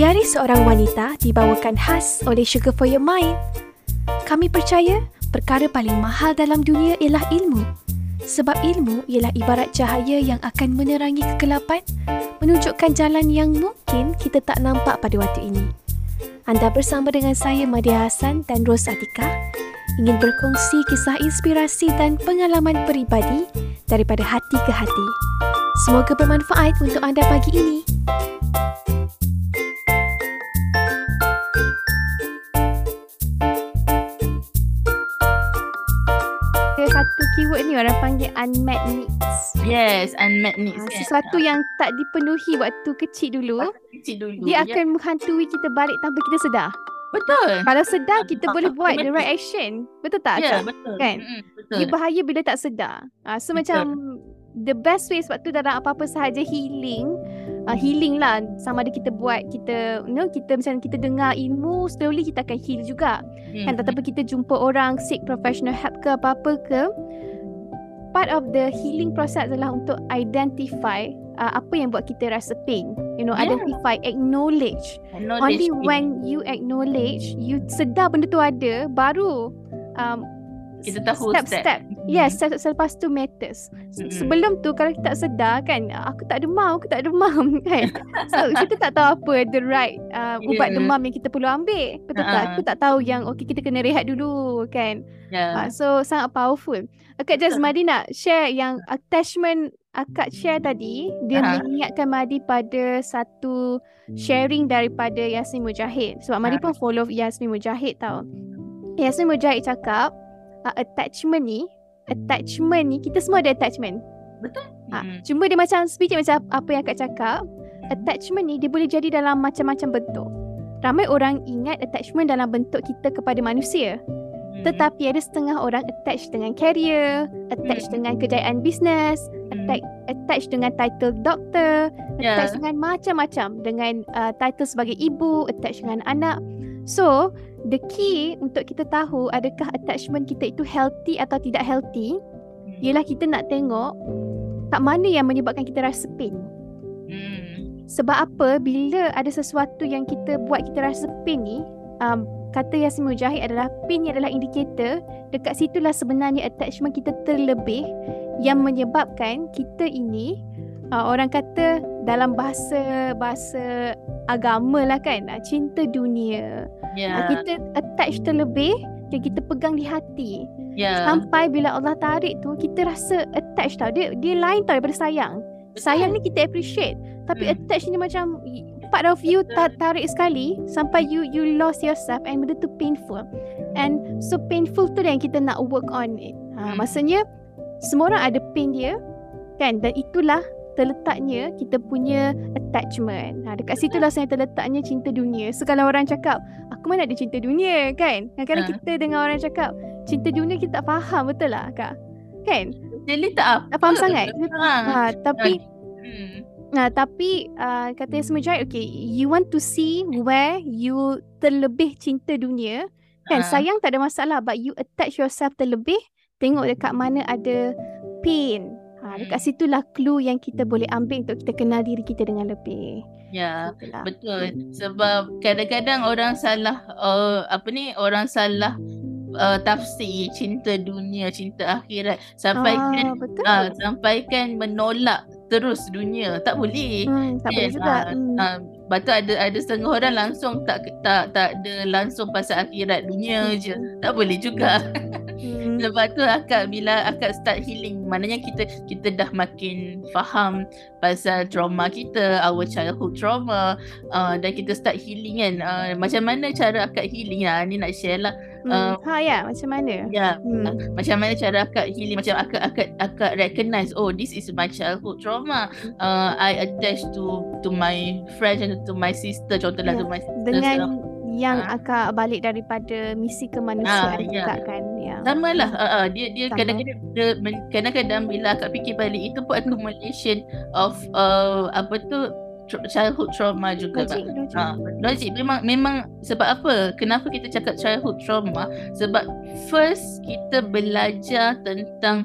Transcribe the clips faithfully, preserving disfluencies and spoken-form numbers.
Diari Seorang Wanita dibawakan khas oleh Sugar for Your Mind. Kami percaya perkara paling mahal dalam dunia ialah ilmu. Sebab ilmu ialah ibarat cahaya yang akan menerangi kegelapan, menunjukkan jalan yang mungkin kita tak nampak pada waktu ini. Anda bersama dengan saya, Madiha Hasan dan Ros Atika, ingin berkongsi kisah inspirasi dan pengalaman peribadi daripada hati ke hati. Semoga bermanfaat untuk anda pagi ini. Satu keyword ni orang panggil unmet needs. Yes, unmet needs. Ha, sesuatu yeah. yang tak dipenuhi waktu kecil dulu. Waktu kecil dulu. Dia yeah. akan menghantui kita balik tanpa kita sedar. Betul. Kalau sedar kita betul. boleh buat betul. the right action. Betul tak? Ya, yeah, betul. Kan? Mm, betul. Dia bahaya bila tak sedar. Ha, so betul. macam the best way sebab tu dalam apa-apa sahaja healing. Uh, healing lah sama ada kita buat kita you know, kita macam kita dengar ilmu, slowly kita akan heal juga hmm. kan, tetapi kita jumpa orang seek professional help ke apa-apa ke, part of the healing process adalah untuk identify uh, apa yang buat kita rasa pain, you know, yeah. identify, acknowledge. acknowledge only pain. When you acknowledge, you sedar benda tu ada, baru um, kita tahu step-step. Step. Yes, step, step, selepas tu matters. Mm-hmm. Sebelum tu kalau kita tak sedar kan, aku tak demam, aku tak demam kan. So kita tak tahu apa the right uh, ubat yeah. demam yang kita perlu ambil. Betul uh-huh. tak? Aku tak tahu yang okey kita kena rehat dulu kan. Yeah. Uh, so sangat powerful. Akak just Madi nak share yang attachment akak share tadi, dia uh-huh. mengingatkan Madi pada satu sharing daripada Yasmin Mujahid. Sebab Madi uh-huh. pun follow Yasmin Mujahid tau. Yasmin Mujahid cakap Uh, attachment ni attachment ni kita semua ada attachment, betul? Ha, hmm. cuma dia macam sedikit macam apa yang akak cakap, attachment ni dia boleh jadi dalam macam-macam bentuk. Ramai orang ingat attachment dalam bentuk kita kepada manusia, hmm. tetapi ada setengah orang attached dengan career, attached hmm. dengan kejayaan bisnes, hmm. attached attach dengan title doktor, yeah. attached dengan macam-macam, dengan uh, title sebagai ibu, attached dengan anak. So the key untuk kita tahu adakah attachment kita itu healthy atau tidak healthy ialah kita nak tengok tak mana yang menyebabkan kita rasa pain. Hmm. Sebab apa bila ada sesuatu yang kita buat kita rasa pain ni, um, kata Yasmin Mujahid adalah pain ni adalah indikator, dekat situlah sebenarnya attachment kita terlebih yang menyebabkan kita ini uh, orang kata dalam bahasa bahasa agama lah kan, cinta dunia. Yeah. Kita attach terlebih, kita pegang di hati. Yeah. Sampai bila Allah tarik tu, kita rasa attach tau. Dia dia lain tau daripada sayang. Betul. Sayang ni kita appreciate, tapi hmm. attach ni macam part of you ta- tarik sekali sampai you you lost yourself and benda tu painful. And so painful tu yang kita nak work on it. Ha, hmm. maksudnya semua orang ada pain dia kan, dan itulah terletaknya kita punya attachment. Ha, dekat situlah saya terletaknya cinta dunia. So kalau orang cakap, aku mana ada cinta dunia kan? Kadang-kadang ha. kita dengar orang cakap, cinta dunia kita tak faham, betul lah Kak? Kan? Jadi tak, tak faham sangat. Ha, ha, tapi, hmm. ha, tapi uh, katanya semua jahit, okay, you want to see where you terlebih cinta dunia. Kan? Ha. Sayang tak ada masalah, but you attach yourself terlebih, tengok dekat mana ada pain. Ha, dekat situlah clue yang kita boleh ambil untuk kita kenal diri kita dengan lebih. Ya, Itulah. betul. Sebab kadang-kadang orang salah uh, apa ni, orang salah uh, tafsir cinta dunia, cinta akhirat. Sampai ah, kan uh, sampai kan menolak terus dunia. Tak boleh. Hmm, tak yes, boleh juga. Uh, hmm. uh, Batu ada ada setengah orang langsung tak tak tak ada langsung pasal akhirat, dunia je. Tak boleh juga. Hmm. Lepas tu akak bila akak start healing, maknanya kita kita dah makin faham pasal trauma kita, our childhood trauma, uh, dan kita start healing kan. Uh, macam mana cara akak healing lah, ni nak share lah. Uh, hmm. Ha ya, yeah. macam mana? Ya, yeah. hmm. macam mana cara akak healing, macam akak akak akak recognize, oh this is my childhood trauma. Uh, I attach to to my friends and to my sister, contohlah yeah. to my sister. Dengan so, yang ha. akak balik daripada misi kemanusiaan ha, yeah. juga kan. Ya. Sama lah. Uh, uh, dia dia Sama. kadang-kadang dia, kadang-kadang bila akak fikir balik itu pun accumulation of uh, apa tu childhood trauma juga. Logik, logik. Ha, logik. Memang, memang sebab apa? Kenapa kita cakap childhood trauma? Sebab first kita belajar tentang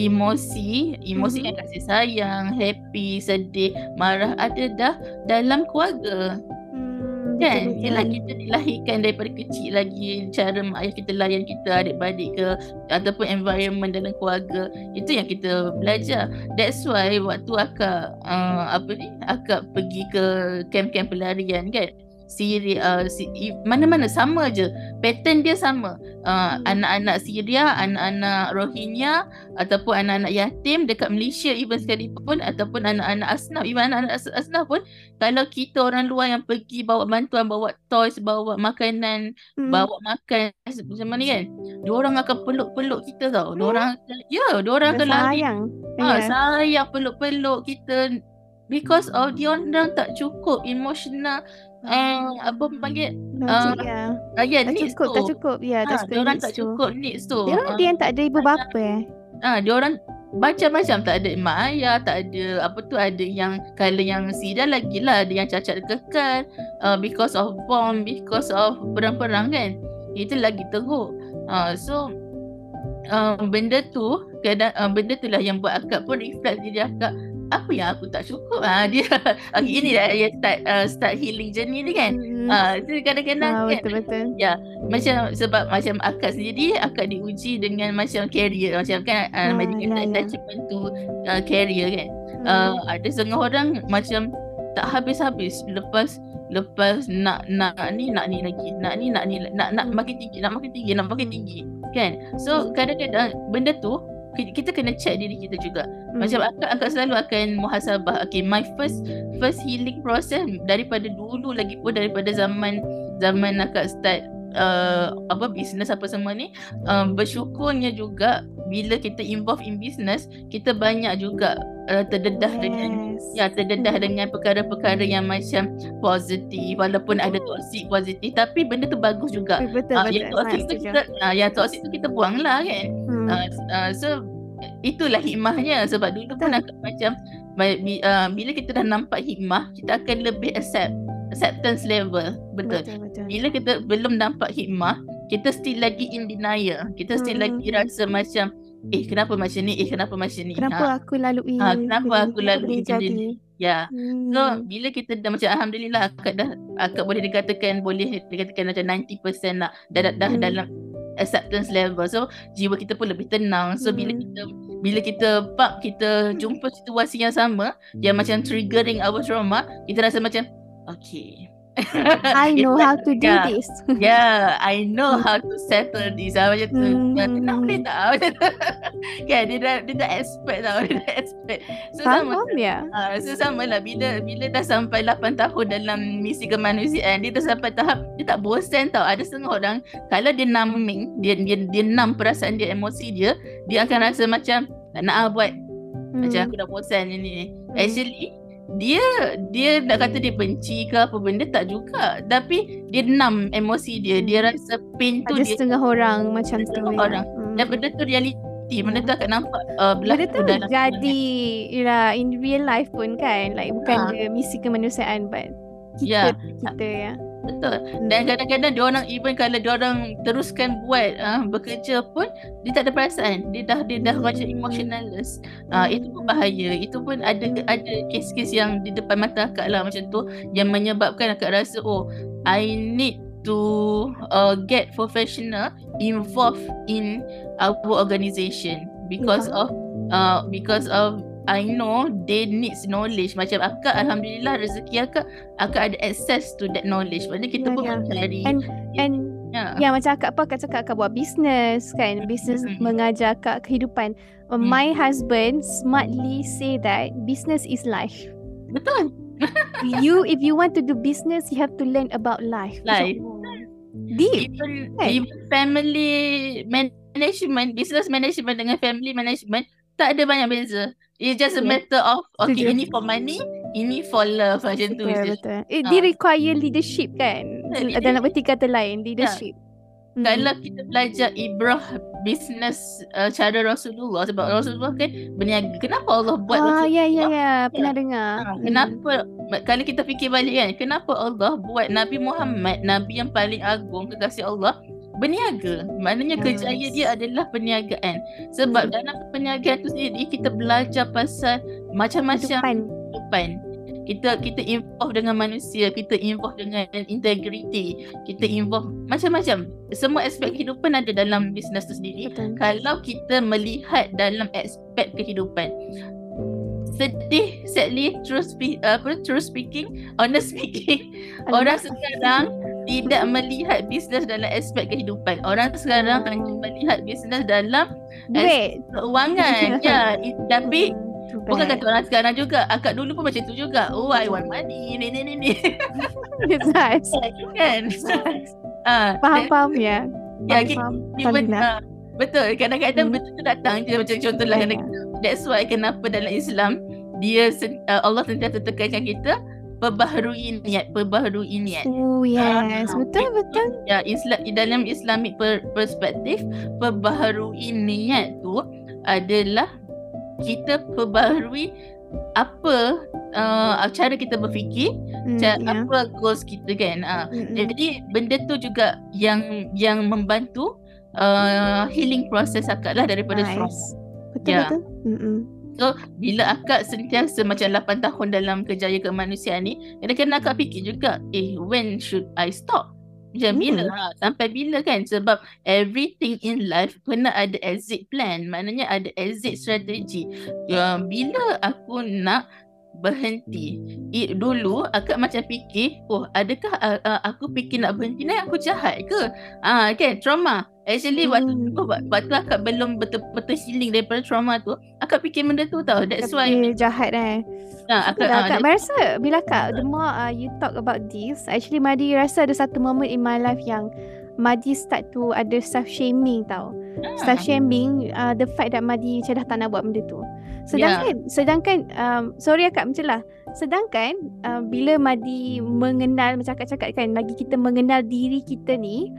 emosi, emosi yang kasih sayang, happy, sedih, marah ada dah dalam keluarga. Hmm. Kan yeah. Kita dilahirkan daripada kecil lagi, cara mak ayah kita layan kita, adik-beradik ke, ataupun environment dalam keluarga. Itu yang kita belajar. That's why waktu akak uh, Apa ni akak pergi ke kamp-kamp pelarian kan, Syria, uh, Syria, mana-mana sama je, pattern dia sama. Uh, hmm. Anak-anak Syria, anak-anak Rohingya, ataupun anak-anak yatim dekat Malaysia even sekalipun, ataupun anak-anak asnaf, even anak-anak asnaf pun, kalau kita orang luar yang pergi bawa bantuan, bawa toys, bawa makanan, hmm. bawa makan macam mana kan, diorang akan peluk-peluk kita tau. Diorang, hmm. ya, diorang akan lari. Sayang. Ha, sayang peluk-peluk kita because of diorang tak cukup emotional. Uh, apa panggil uh, ya. Uh, yeah, tak cukup tu. tak cukup ya tak ha, cukup diorang tak cukup needs tu. Diorang uh, dia yang tak ada ibu bapa eh. Ah, diorang macam-macam, tak ada mak ayah, tak ada apa tu, ada yang kalau yang Syria lagi lah, ada yang cacat kekal uh, because of bomb, because of perang-perang kan, itu lagi teruk. Uh, so uh, benda tu kadang uh, benda tu lah yang buat akak pun reflect diri akak, apa yang aku tak cukup ah ha, dia ini dah dia start uh, start healing journey ni kan. Ah hmm. uh, tu kadang-kadang oh, kan. Betul betul. Ya, macam sebab macam akak sendiri, akak diuji dengan macam career, macam kan uh, oh, medical attachment tu uh, career kan. Hmm. Uh, ada setengah orang macam tak habis-habis lepas lepas nak nak ni nak ni lagi, nak ni nak ni nak nak makin tinggi, nak makin tinggi, nak makin tinggi kan. So kadang-kadang benda tu kita kena check diri kita juga. Macam hmm. akak, akak selalu akan muhasabah. Okay, my first first healing process daripada dulu lagi pun, daripada zaman zaman akak start uh, apa business apa semua ni, uh, bersyukurnya juga bila kita involve in business, kita banyak juga uh, terdedah yes. dengan ya terdedah hmm. dengan perkara-perkara yang macam positif, walaupun ada toksik positif, tapi benda tu bagus juga. Betul, uh, betul, yang toksik tu kita, uh, yang toksik tu kita buanglah kan. Hmm. Uh, uh, so itulah hikmahnya, sebab dulu pun agak macam uh, bila kita dah nampak hikmah, kita akan lebih accept acceptance level. Betul. Betul, betul. Bila kita belum nampak hikmah, kita still lagi in denial. Kita still hmm. lagi rasa macam eh kenapa macam ni, eh kenapa macam ni, kenapa ha. aku lalui ha, kenapa aku lalui jadi. Ya. Hmm. So bila kita dah macam alhamdulillah akak dah, akak boleh dikatakan boleh dikatakan macam ninety percent lah dah dah, dah hmm. dalam acceptance level. So jiwa kita pun lebih tenang. So bila kita bila kita pak kita jumpa situasi yang sama yang macam triggering our trauma, kita rasa macam okay, I know how to do yeah. this. Yeah, I know how to settle this. Saya macam tu. Kenapa boleh tak? Kan, dia dah, dia dah expert tau. Dia dah expert. So, sama, yeah. uh, so sama lah. Bila, bila dah sampai lapan tahun dalam misi kemanusiaan, dia dah sampai tahap, dia tak bosan tau. Ada setengah orang, kalau dia numbing, dia, dia, dia numb perasaan dia, emosi dia, dia akan rasa macam, tak nak buat. Hmm. Macam aku dah bosan je ni. Hmm. Actually, dia dia nak kata dia benci ke apa benda tak juga, tapi dia numb emosi dia, dia rasa pain tu. Ada dia setengah orang macam tu orang. Hmm. Dan benda tu reality, benda tu akan nampak uh, benda tu dalam jadi ialah in real life pun kan, like bukan ha. dia misi kemanusiaan but kita yeah. kita ya betul. Dan kadang-kadang diorang even kalau diorang teruskan buat uh, bekerja pun, dia tak ada perasaan, dia dah dia dah macam emotionless. Uh, itu pun bahaya. Itu pun ada ada kes-kes yang di depan mata akak lah macam tu, yang menyebabkan akak rasa oh I need to uh, get professional involved in our organisation because yeah. of uh, because of I know they needs knowledge. Macam akak alhamdulillah rezeki akak, akak ada access to that knowledge. Maksudnya kita yeah, pun yeah. mencari. And and yeah. yeah macam akak pun akak cakap akak buat business kan. Business mm-hmm. mengajar akak kehidupan. Mm-hmm. My husband smartly say that business is life. Betul. You if you want to do business, you have to learn about life. Life. So, deep. Even, right? Even family management, business management dengan family management tak ada banyak beza. It's just a matter of okay, ini for money, ini for love macam tu. Betul, betul. It uh. require leadership kan. Dan nak berarti kata lain, leadership. Yeah. Hmm. Kalau kita belajar ibrah bisnes uh, cara Rasulullah, sebab Rasulullah kan berniaga. Kenapa Allah buat ah, macam ya, tu? Ya, ya, ya. Pernah dengar. Ha, kenapa, hmm. kalau kita fikir balik kan, kenapa Allah buat Nabi Muhammad, Nabi yang paling agung, kekasih Allah, berniaga. Maknanya yes. kerjaya dia adalah perniagaan. Sebab dalam perniagaan tu sendiri kita belajar pasal macam-macam kehidupan. Kita kita involve dengan manusia, kita involve dengan integrity, kita involve macam-macam. Semua aspek kehidupan ada dalam bisnes tu sendiri. Betul. Kalau kita melihat dalam aspek kehidupan, sedih, sadly, true, spe- apa, true speaking, honest speaking, orang sekarang tidak melihat bisnes dalam aspek kehidupan. Orang sekarang hanya melihat bisnes dalam aspek kewangan. Ya, it, tapi bukan kata orang sekarang juga. Akak dulu pun macam tu juga. Oh, I want money. Ni, ni, ni, ni. That's right. Kan? Faham-faham ya. Ya, even, uh, betul. Kadang-kadang hmm. betul tu datang je. Macam contohlah. That's why kenapa dalam Islam, dia uh, Allah sentiasa tekankan kita perbaharui niat, perbaharui niat. Oh yes, uh, betul betul. Ya, Islam, dalam Islamic per, perspektif, perbaharui niat tu adalah kita perbaharui apa uh, cara kita berfikir, mm, cara, yeah. apa goals kita kan. Uh, mm-hmm. Jadi benda tu juga yang yang membantu uh, healing proses akak lah daripada nice. Trauma. Betul yeah. betul. Mm-hmm. So bila akak sentiasa macam lapan tahun dalam kerjaya kemanusiaan ni, kadang-kadang akak fikir juga, eh when should I stop? Macam hmm. bila lah, sampai bila kan? Sebab everything in life kena ada exit plan, maknanya ada exit strategi. Ya, bila aku nak berhenti, it, dulu akak macam fikir, oh adakah uh, aku fikir nak berhenti ni aku jahat ke? Ah, kan trauma. Actually hmm. waktu tu, waktu akak belum betul-betul healing daripada trauma tu, akak fikir benda tu tau. That's why jahat eh. Nah, akak, akak uh, rasa bila akak, the more uh, you talk about this, actually Madi rasa ada satu moment in my life yang Madi start to ada self-shaming tau. Ah. Self-shaming, uh, the fact that Madi macam dah tak nak buat benda tu. Sedangkan, yeah. sedangkan um, sorry akak macam lah. Sedangkan uh, bila Madi mengenal, macam akak cakap kan, lagi kita mengenal diri kita ni,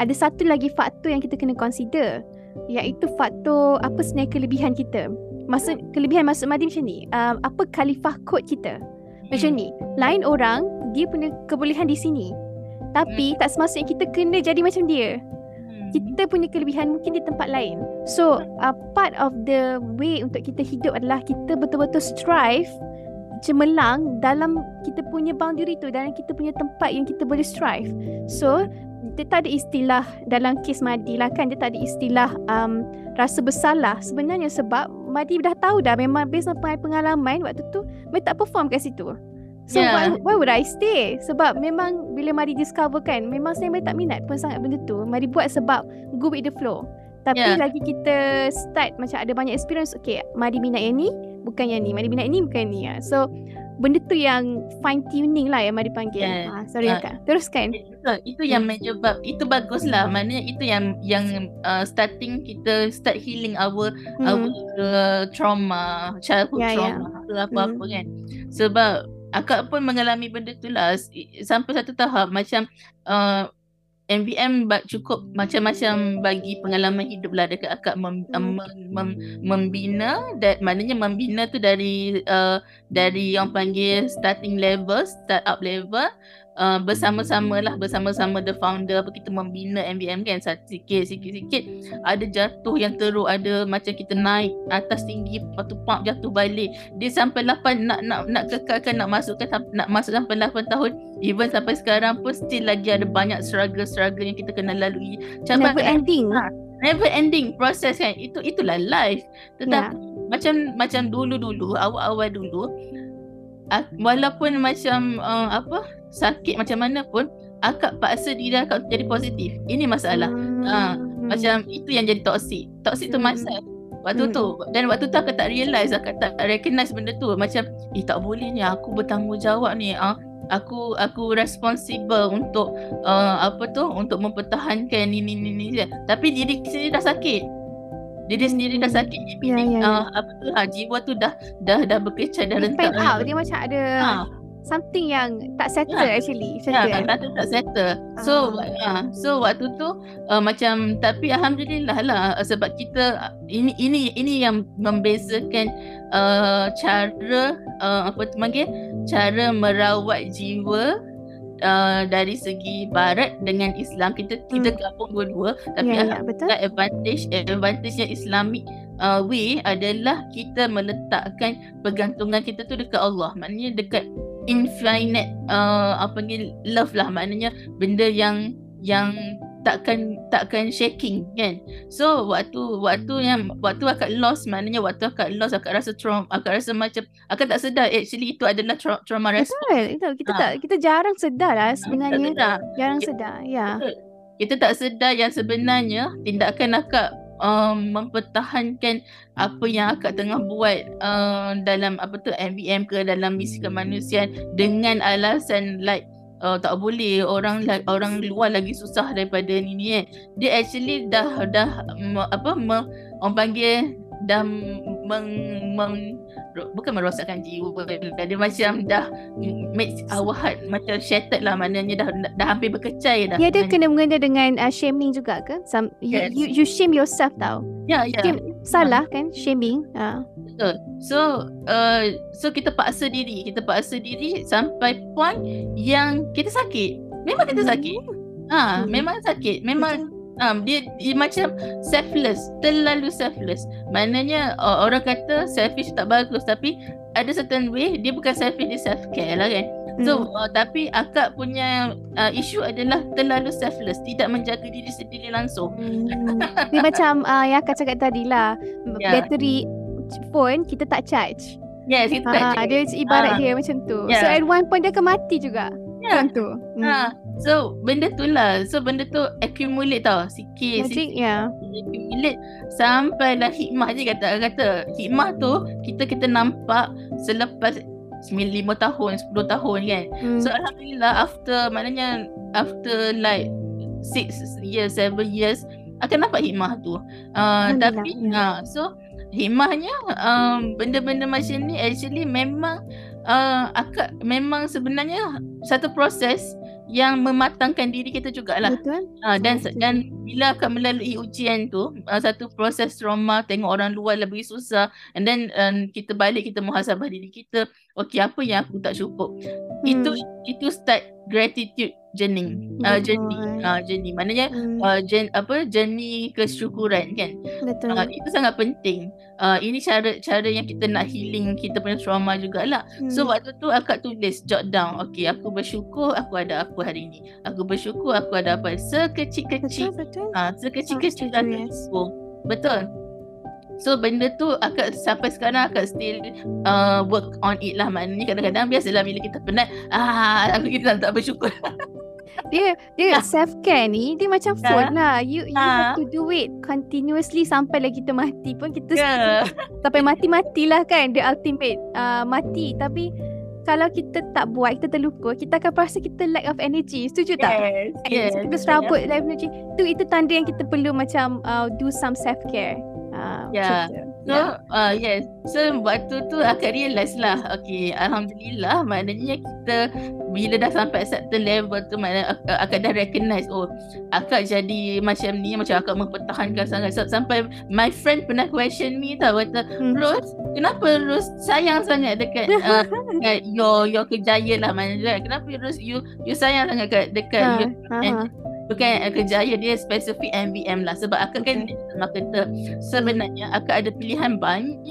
ada satu lagi faktor yang kita kena consider, iaitu faktor apa sebenarnya kelebihan kita. Maksud, kelebihan maksud Madi macam ni, uh, apa khalifah code kita. Macam ni, lain orang dia punya kebolehan di sini, tapi tak semestinya kita kena jadi macam dia. Kita punya kelebihan mungkin di tempat lain. So uh, part of the way untuk kita hidup adalah kita betul-betul strive, cemerlang dalam kita punya boundary tu, dalam kita punya tempat yang kita boleh strive. So dia tak ada istilah dalam kes Madi lah kan, dia tak ada istilah um, rasa bersalah sebenarnya, sebab Madi dah tahu dah memang based on pengalaman waktu tu Madi tak perform kat situ. So yeah. why, why would I stay? Sebab memang bila Madi discover kan, memang saya tak minat pun sangat benda tu. Madi buat sebab go with the flow. Tapi yeah. lagi kita start macam ada banyak experience, okay Madi minat yang ni, bukan yang ni. Madi minat yang ni, bukan yang ni. So benda tu yang fine tuning lah yang Madi panggil. yeah. ha, Sorry uh, Kak, teruskan. Itu, itu yang menyebab, itu baguslah. Maknanya itu yang yang uh, starting kita start healing our, hmm. our uh, trauma, childhood yeah, trauma yeah. atau apa-apa hmm. kan. Sebab akak pun mengalami benda tu lah. Sampai satu tahap macam uh, M V M cukup macam-macam bagi pengalaman hidup lah dekat akak. Mem, hmm. mem, mem, membina, that, maknanya membina tu dari uh, dari yang panggil starting level, start up level. Uh, bersama-sama lah, bersama-sama the founder apa, kita membina M V M kan. Sikit-sikit-sikit ada jatuh yang teruk, ada macam kita naik atas tinggi, lepas tu pop jatuh balik. Dia sampai lapan, nak nak nak kekalkan, nak masukkan, nak masuk sampai lapan tahun. Even sampai sekarang pun still lagi ada banyak struggle-struggle yang kita kena lalui. Cabar never ending ha, never ending proses kan. Itu itulah life. Tetapi yeah. macam macam dulu-dulu, awal-awal dulu, walaupun macam uh, apa sakit macam mana pun, akak paksa diri akak jadi positif. Ini masalah. hmm. ha, Macam itu yang jadi toksik. Toksik tu masalah waktu hmm. tu. Dan waktu tu akak tak realise, akak tak recognise benda tu. Macam eh tak boleh ni, aku bertanggungjawab ni. ha, Aku aku responsible untuk uh, apa tu, untuk mempertahankan ni ni ni, ni. Tapi diri sendiri dah sakit. Dia sendiri dah sakit. Ya, ya, ya. Uh, apa tu, ha, jiwa tu dah dah dah berkecah, dah rentak. Dia, dia macam ada ha. something yang tak settle ya. actually. Ya, tak settle, tak settle. So, ah. uh, so waktu tu uh, macam, tapi alhamdulillah lah, sebab kita ini ini ini yang membezakan uh, cara uh, apa tu panggil, cara merawat jiwa Uh, dari segi barat dengan Islam. Kita kita hmm. gabung dua-dua. Tapi yeah, yeah, betul. advantage advantage yang Islamik uh, way adalah kita meletakkan pergantungan kita tu dekat Allah. Maknanya dekat infinite uh, apa ni love lah, maknanya benda yang yang takkan takkan shaking kan. So waktu waktu yang waktu akak lost, maknanya waktu akak lost akak rasa trauma, akak rasa macam akak tak sedar actually itu adalah tra- trauma response. Betul, betul. Kita ha. tak kita jarang sedar lah sebenarnya. Tak, tak, tak. Jarang kita, sedar. Ya. Kita, kita tak sedar yang sebenarnya tindakan akak Um, mempertahankan apa yang akak tengah buat uh, dalam apa tu M V M ke dalam misi kemanusiaan dengan alasan like uh, tak boleh orang like, orang luar lagi susah daripada ni ni eh. Dia actually dah dah me, apa me, orang panggil dah meng, meng bukan merosakkan jiwa, dia macam dah make our heart macam shattered lah, maknanya dah dah hampir berkecai dah. Ya, dia kena mengena dengan uh, shaming juga ke? Some, yes. you, you you shame yourself tau. Ya, ya. Shame, salah ha. kan shaming. Ha. Betul. So uh, so kita paksa diri, kita paksa diri sampai point yang kita sakit. Memang kita sakit. Ah, ha, hmm. memang sakit. Memang Um, dia, dia macam selfless, terlalu selfless. Maknanya uh, orang kata selfish tak bagus, tapi ada certain way dia bukan selfish, dia self care lah kan. So hmm. uh, tapi akak punya uh, isu adalah terlalu selfless, tidak menjaga diri sendiri langsung. hmm. Dia macam uh, yang akak cakap tadi lah, yeah. bateri phone kita tak charge. Yes, kita ha, tak charge. Dia ibarat ha. dia macam tu, yeah. So at one point dia akan mati juga. Yeah. Macam tu. hmm. ha. So benda tu lah, so benda tu accumulate tau, sikit Magic, sikit yeah. accumulate sampailah hikmah je kata-kata. Hikmah tu kita kita nampak selepas lima tahun, sepuluh tahun kan. hmm. So alhamdulillah after, maknanya after like six years, seven years akan nampak hikmah tu. uh, Tapi yeah. uh, so hikmahnya um, benda-benda macam ni actually memang uh, akak memang sebenarnya satu proses yang mematangkan diri kita jugalah. Betul. Uh, dan Betul. dan bila akan melalui ujian tu, uh, satu proses trauma, tengok orang luar lebih susah, and then um, kita balik kita muhasabah diri kita. Okey, apa yang aku tak cukup? Hmm. Itu itu start gratitude journey. Uh, journey. Uh, journey. Maknanya hmm. uh, jen, apa journey kesyukuran kan. Betul. Uh, itu sangat penting. Uh, ini cara cara yang kita nak healing kita punya trauma jugalah. Hmm. So waktu tu akak tulis, jot down. Okey, aku bersyukur aku ada apa hari ini. Aku bersyukur aku ada apa sekecil-kecil. Betul, betul. Uh, sekecil-kecil dan oh, bersyukur. Betul. So benda tu akak sampai sekarang akak still uh, work on it lah. Maknanya kadang-kadang biasalah bila kita penat, ah aku kita tak bersyukur. Dia dia self care ni dia macam phone yeah. lah. You you yeah. have to do it continuously sampailah kita mati pun kita yeah. sampai mati-matilah kan, the ultimate uh, mati. Tapi kalau kita tak buat, kita terlupa, kita akan rasa kita lack of energy. Setuju yes, tak? Yes. Kita serabut yeah. lack of energy. Tu itu tanda yang kita perlu macam uh, do some self care. Uh, yeah. So yeah. Uh, yes. So waktu tu akak realise lah, okay, alhamdulillah, maknanya kita bila dah sampai certain level tu, maknanya akak, akak dah recognise, oh akak jadi macam ni, macam akak mempertahankan sangat. So, sampai my friend pernah question me tau, kata hmm. Ros, kenapa Ros sayang sangat dekat, uh, dekat your your kejayaan lah, maknanya kenapa Ros you you sayang sangat dekat, dekat ha, your, ha, and, ha. bukan kerjaya dia spesifik M V M lah. Sebab akak kan digital marketer, sebenarnya akak ada pilihan banyak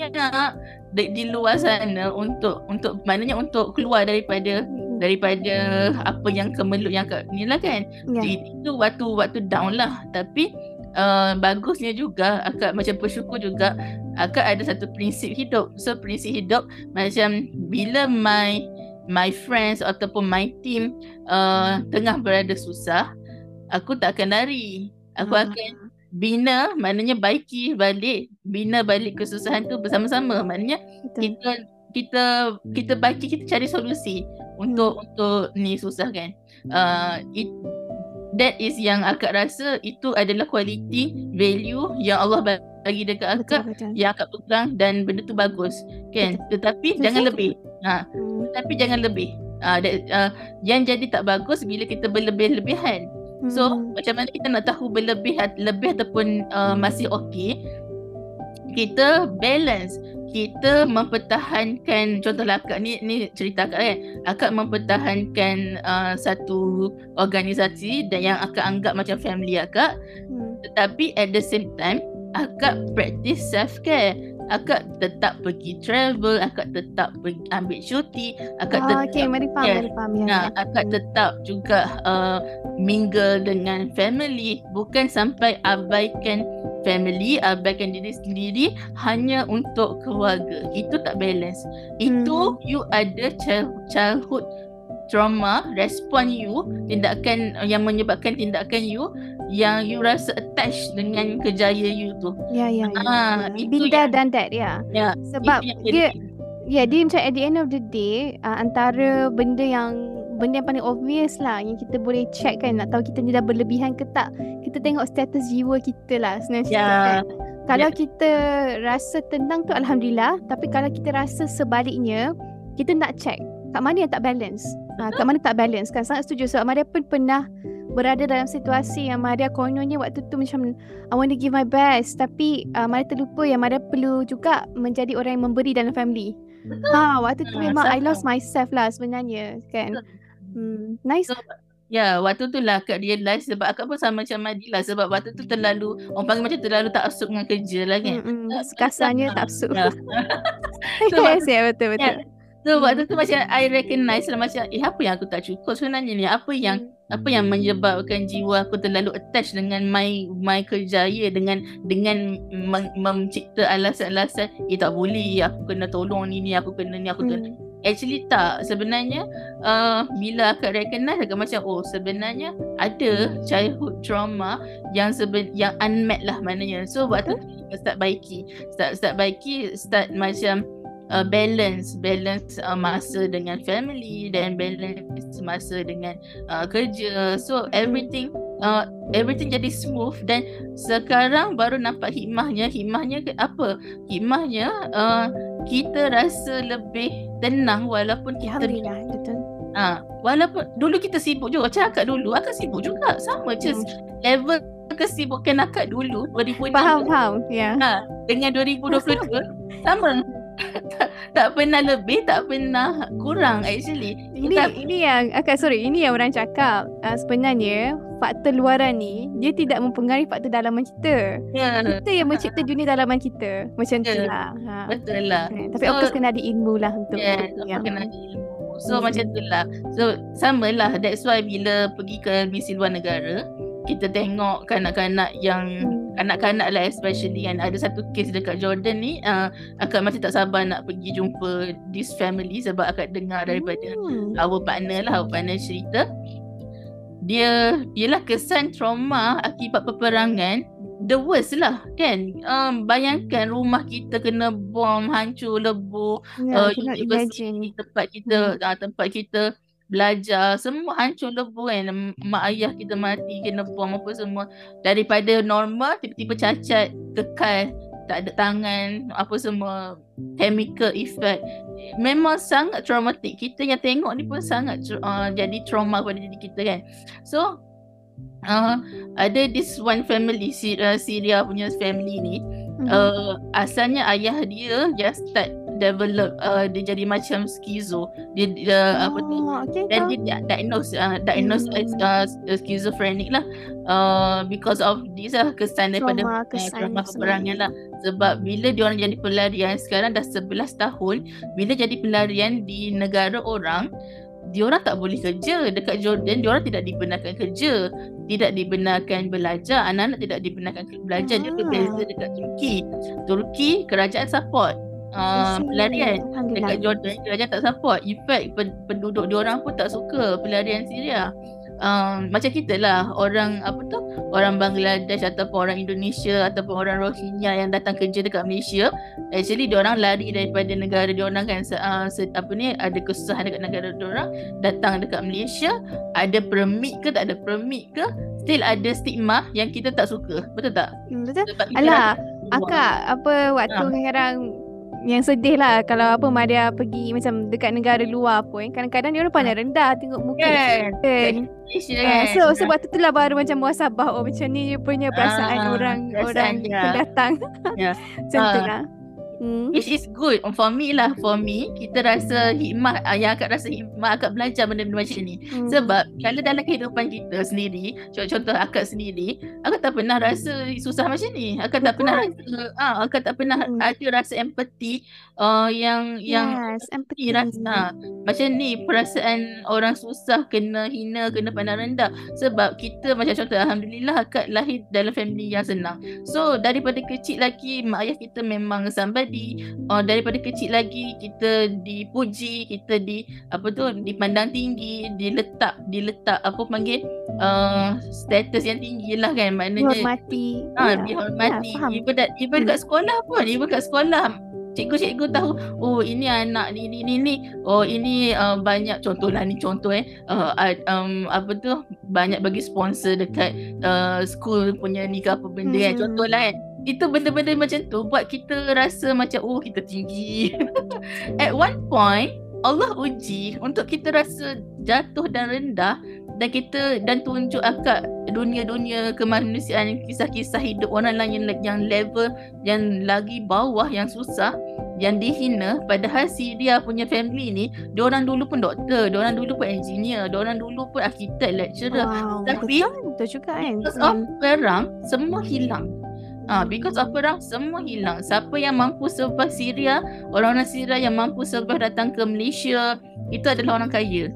di, di luar sana untuk untuk maknanya untuk keluar daripada daripada apa yang kemelut yang akak ni lah kan. yeah. Itu waktu waktu down lah, tapi uh, bagusnya juga akak macam bersyukur juga akak ada satu prinsip hidup. So prinsip hidup macam bila my my friends ataupun my team uh, tengah berada susah, aku tak akan lari. Aku uh-huh. akan bina, maknanya baiki balik, bina balik kesusahan tu bersama-sama. Maknanya Betul. kita kita kita baiki, kita cari solusi untuk hmm. untuk ni susah kan. Uh, it, that is yang akak rasa itu adalah kualiti, value yang Allah bagi dekat akak, betul, betul. yang akak pegang dan benda tu bagus kan. Betul. Tetapi betul. jangan lebih. Ha, hmm. tetapi jangan lebih. Uh, that, uh, yang jadi tak bagus bila kita berlebih-lebihan. So hmm. macam mana kita nak tahu berlebih lebih ataupun uh, masih okey? Kita balance, kita mempertahankan, contohlah akak ni ni cerita akak kan, akak mempertahankan uh, satu organisasi dan yang akak anggap macam family akak, hmm. tetapi at the same time akak practice self-care. Akak tetap pergi travel, akak tetap pergi ambil cuti, akak ah, tetap okay, mari faham, yeah. mari faham, ya. Nah, akak tetap juga uh, mingle dengan family, bukan sampai abaikan family, abaikan diri sendiri hanya untuk keluarga. Itu tak balance. Itu hmm. you ada childhood trauma, respon you, tindakan yang menyebabkan tindakan you yang you rasa attached dengan kejayaan you tu. Ya, ya, ya. Ah, ya. Binda dan that, ya. ya. Sebab dia, ya, dia macam at the end of the day, uh, antara benda yang benda yang paling obvious lah yang kita boleh check kan, nak tahu kita ni dah berlebihan ke tak, kita tengok status jiwa kita lah sebenarnya. Ya. Kan? Kalau ya. kita rasa tenang tu, Alhamdulillah. Tapi kalau kita rasa sebaliknya, kita nak check kat mana yang tak balance. Ha, kat mana tak balance kan. Sangat setuju. Sebab Maria pun pernah berada dalam situasi yang Maria kononnya waktu tu macam I want to give my best, tapi uh, Maria terlupa yang Maria perlu juga menjadi orang yang memberi dalam family. Ha, waktu tu memang ha, I lost myself lah sebenarnya kan. Hmm, nice. So, ya, waktu tu lah akak realise. Sebab akak pun sama macam Madilah. Sebab waktu tu terlalu, orang panggil macam terlalu taksub dengan kerja lah kan. Mm-hmm. Kasarnya taksub. Ya. So, yes, ya, betul-betul. Ya. So waktu tu macam I recognise lah, macam eh apa yang aku tak cukup sebenarnya ni, apa yang apa yang menyebabkan jiwa aku terlalu attached dengan my my kerjaya, dengan dengan mencipta alasan-alasan eh tak boleh, aku kena tolong ni ni, aku kena ni, aku kena. Hmm. Actually tak, sebenarnya uh, bila akak recognise agak macam oh sebenarnya ada childhood trauma yang seben- yang unmet lah maknanya. So waktu tu start baiki, start start baiki, start macam Uh, balance balance uh, masa dengan family dan balance masa dengan uh, kerja, so everything uh, everything jadi smooth. Dan sekarang baru nampak hikmahnya. Hikmahnya apa? Hikmahnya uh, kita rasa lebih tenang walaupun kita Alhamdulillah betul. Ah, uh, walaupun dulu kita sibuk juga. Macam akak dulu, akak sibuk juga sama je hmm. level kesibukan akak dulu dua ribu enam belas. Faham, faham. Ya. Yeah. Uh, dengan dua ribu dua puluh dua sama. tak, tak pernah lebih, tak pernah kurang actually. Ini tak, ini yang akak sorry, ini yang orang cakap uh, sebenarnya faktor luaran ni dia tidak mempengaruhi faktor dalaman kita. Yeah. Kita yang mencipta dunia dalaman kita. Macam yeah. tu lah. Ha. Betul lah. Yeah. Tapi so, of course kena ada ilmu lah untuk yeah, yang kena ada ilmu. So hmm. macam tu lah. So sama lah, that's why bila pergi ke misi luar negara, kita tengok kanak-kanak yang hmm. anak-kanak lah especially kan. Ada satu kes dekat Jordan ni, uh, akak masih tak sabar nak pergi jumpa this family sebab akak dengar daripada hmm. our partner lah, our partner cerita. Dia, ialah kesan trauma akibat peperangan, the worst lah kan. Um, bayangkan rumah kita kena bom, hancur, lebur, yeah, uh, universiti, tempat kita, hmm. uh, tempat kita belajar semua hancur lebur kan. Mak ayah kita mati kena bom apa semua. Daripada normal tiba-tiba cacat, kekal, tak ada tangan, apa semua chemical effect. Memang sangat traumatik. Kita yang tengok ni pun sangat uh, jadi trauma pada diri kita kan. So uh, ada this one family, Syria punya family ni, mm-hmm. uh, asalnya ayah dia just start develop, uh, dia jadi macam skizo. Dia, dia oh, apa tu okay, dan so. dia diagnose uh, diagnose hmm. as uh, schizophrenic lah uh, because of this lah, kesan daripada trauma uh, peperangan lah. Sebab bila diorang jadi pelarian, sekarang dah sebelas tahun, bila jadi pelarian di negara orang, diorang tak boleh kerja. Dekat Jordan diorang tidak dibenarkan kerja, tidak dibenarkan belajar, anak-anak tidak dibenarkan belajar. Dia berbeza dekat Turki. Turki kerajaan support Uh, pelarian. Dekat Jordan kerajaan tak support. In fact penduduk diorang pun tak suka pelarian Syria. um, Macam kita lah, orang apa tu, orang Bangladesh ataupun orang Indonesia ataupun orang Rohingya yang datang kerja dekat Malaysia, actually diorang lari daripada negara diorang kan. uh, Apa ni, ada kesusahan dekat negara diorang, datang dekat Malaysia, ada permit ke tak ada permit ke, still ada stigma yang kita tak suka. Betul tak? Betul. Alah akak apa waktu ha. kadang-kadang yang sedih lah kalau apa Maria pergi macam dekat negara luar pun, kadang-kadang dia orang pandang rendah tengok muka yeah. kan. Yeah. So sebab so tu lah baru macam muasabah, oh macam ni dia punya perasaan ah, orang perasaan orang pendatang. Ya. Contohlah. hmm. Which is good for me lah. For me, kita rasa hikmah, yang akak rasa hikmah, akak belajar benda-benda macam ni. hmm. Sebab kalau dalam kehidupan kita sendiri, contoh akak sendiri, akak tak pernah rasa susah macam ni. Akak tak pernah rasa, ah, akak tak pernah hmm. ada rasa empati, uh, yang yang yes, empati rasa macam ni, perasaan orang susah, kena hina, kena pandang rendah. Sebab kita macam contoh, alhamdulillah akak lahir dalam family yang senang. So daripada kecil lagi mak ayah kita memang somebody, uh, daripada kecil lagi kita dipuji, kita di apa tu, dipandang tinggi, diletak diletak apa panggil uh, status yang tinggi lah kan, maknanya dihormati, ah, yeah. dihormati. Yeah, even that, even yeah. kat sekolah pun, even kat sekolah cikgu-cikgu tahu, oh ini anak ni ni ni, ni. Oh ini uh, banyak, contohlah ni contoh eh uh, um, apa tu, banyak bagi sponsor dekat uh, school punya ni ke apa benda hmm. kan, contohlah kan. Itu benda-benda macam tu buat kita rasa macam oh kita tinggi. At one point Allah uji untuk kita rasa jatuh dan rendah, dan kita dan tunjuk akak dunia-dunia kemanusiaan, kisah-kisah hidup orang lain yang, yang level yang lagi bawah, yang susah, yang dihina. Padahal si dia punya family ni, diorang dulu pun doktor, diorang dulu pun engineer, diorang dulu pun arkitek, lecturer. Wow, tapi betul juga kan, because of perang semua hilang. Ah, ha, because of perang semua hilang. Siapa yang mampu survive Syria, orang-orang Syria yang mampu survive datang ke Malaysia, itu adalah orang kaya.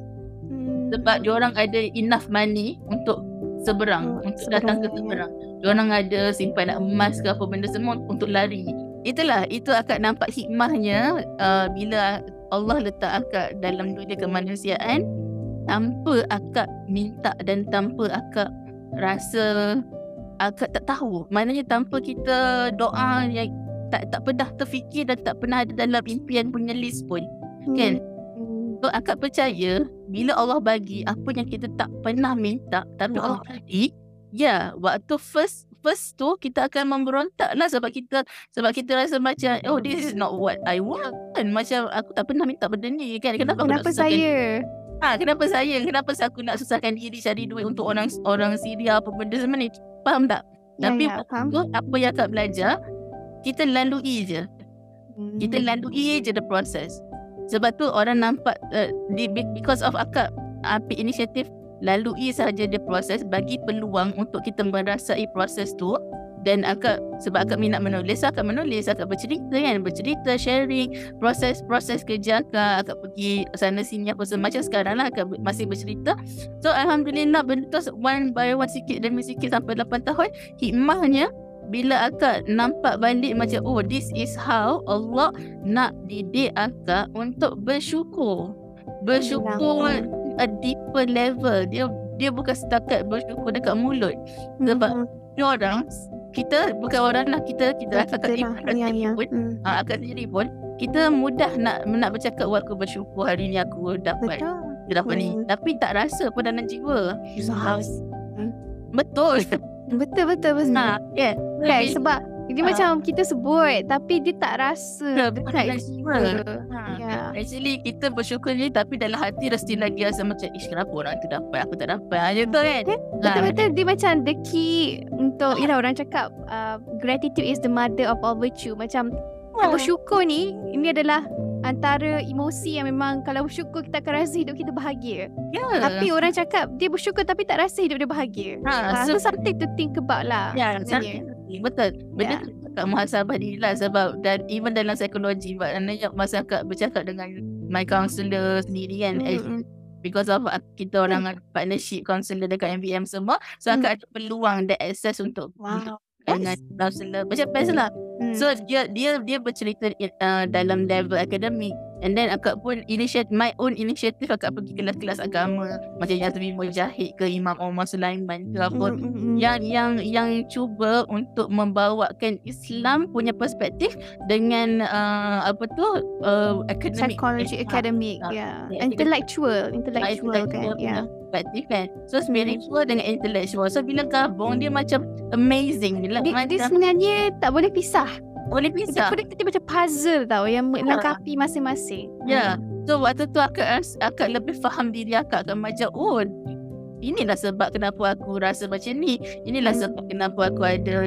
Sebab diorang ada enough money untuk seberang, oh, untuk seberang datang ke seberang. Diorang ada simpanan emas ke apa benda semua untuk lari. Itulah, itu akak nampak hikmahnya uh, bila Allah letak akak dalam dunia kemanusiaan tanpa akak minta dan tanpa akak rasa akak tak tahu. Maknanya tanpa kita doa yang tak tak pernah terfikir dan tak pernah ada dalam impian punya list pun. Hmm. Kan? So akak percaya bila Allah bagi apa yang kita tak pernah minta tapi Allah bagi, ya, waktu first first tu kita akan memberontak lah, sebab kita sebab kita rasa macam oh this is not what I want, macam aku tak pernah minta benda ni kan, kenapa, kenapa aku saya ah ha, kenapa saya kenapa saya aku nak susahkan diri cari duit untuk orang orang Syria apa benda semua ni, faham tak? Ya, tapi ya, faham. Tu, apa yang akak belajar, kita lalui je hmm. kita lalui je the process. Sebab tu orang nampak uh, di, because of akak ambil inisiatif lalui sahaja dia proses, bagi peluang untuk kita merasai proses tu. Dan akak, sebab akak minat menulis, akak menulis, akak bercerita kan, bercerita, sharing proses-proses kerja akak, akak pergi sana sini apa semua. Macam sekarang lah akak masih bercerita. So alhamdulillah benda tu one by one, sikit demi sikit sampai lapan tahun. Hikmahnya bila akak nampak balik macam oh this is how Allah nak didik akak untuk bersyukur. Bersyukur a deeper level. Dia dia bukan setakat bersyukur dekat mulut. Sebab mm-hmm. orang, kita bukan orang lah, kita kita akak sendiri pun, akak sendiri pun kita mudah nak nak bercakap aku bersyukur hari ni aku dapat dapat ni. Tapi tak rasa pun dalam jiwa. Betul. Betul betul betul. Nah, yeah. Kan okay, sebab dia uh, macam kita sebut tapi dia tak rasa dekat jiwa. Ha. Yeah. Actually kita bersyukur je tapi dalam hati rasa lagi rasa macam ish kenapa orang tu dapat aku tak dapat. Macam tu kan. Betul betul dia macam the key untuk you know, orang cakap uh, gratitude is the mother of all virtue. Macam oh. bersyukur ni ini adalah antara emosi yang memang kalau bersyukur kita akan rasa hidup kita bahagia. Yeah. Tapi orang cakap dia bersyukur tapi tak rasa hidup dia bahagia. Ha, so, so something to think about lah. Ya, yeah, betul. Benda yeah. tu akak muhasabah diri lah, sebab dan even dalam psikologi, maknanya masa akak bercakap dengan my counselor sendiri kan, mm-hmm. because of kita orang mm. partnership counselor dekat M V M semua, so mm. akak ada peluang dan access untuk wow. dengan counselor macam best lah. Hmm. So dia dia dia bercerita uh, dalam level akademik, and then akak pun initiate my own initiative, akak pergi kelas-kelas agama macam Yasmin Mujahid ke Imam Omar Sulaiman ke apa hmm. yang yang yang cuba untuk membawakan Islam punya perspektif dengan uh, apa tu uh, academic psychology academic uh, yeah. yeah intellectual intellectual, intellectual kan yeah perspektif kan, so spiritual hmm. dengan intellectual, so bila gabung dia macam amazing lah. Dia, dia sebenarnya tak boleh pisah. Boleh pisah. Kita, kita macam puzzle tau yang melengkapi ha. masing-masing. Ya. Hmm. So waktu tu akak akak lebih faham diri akak, akak macam oh inilah sebab kenapa aku rasa macam ni. Inilah hmm. sebab kenapa aku ada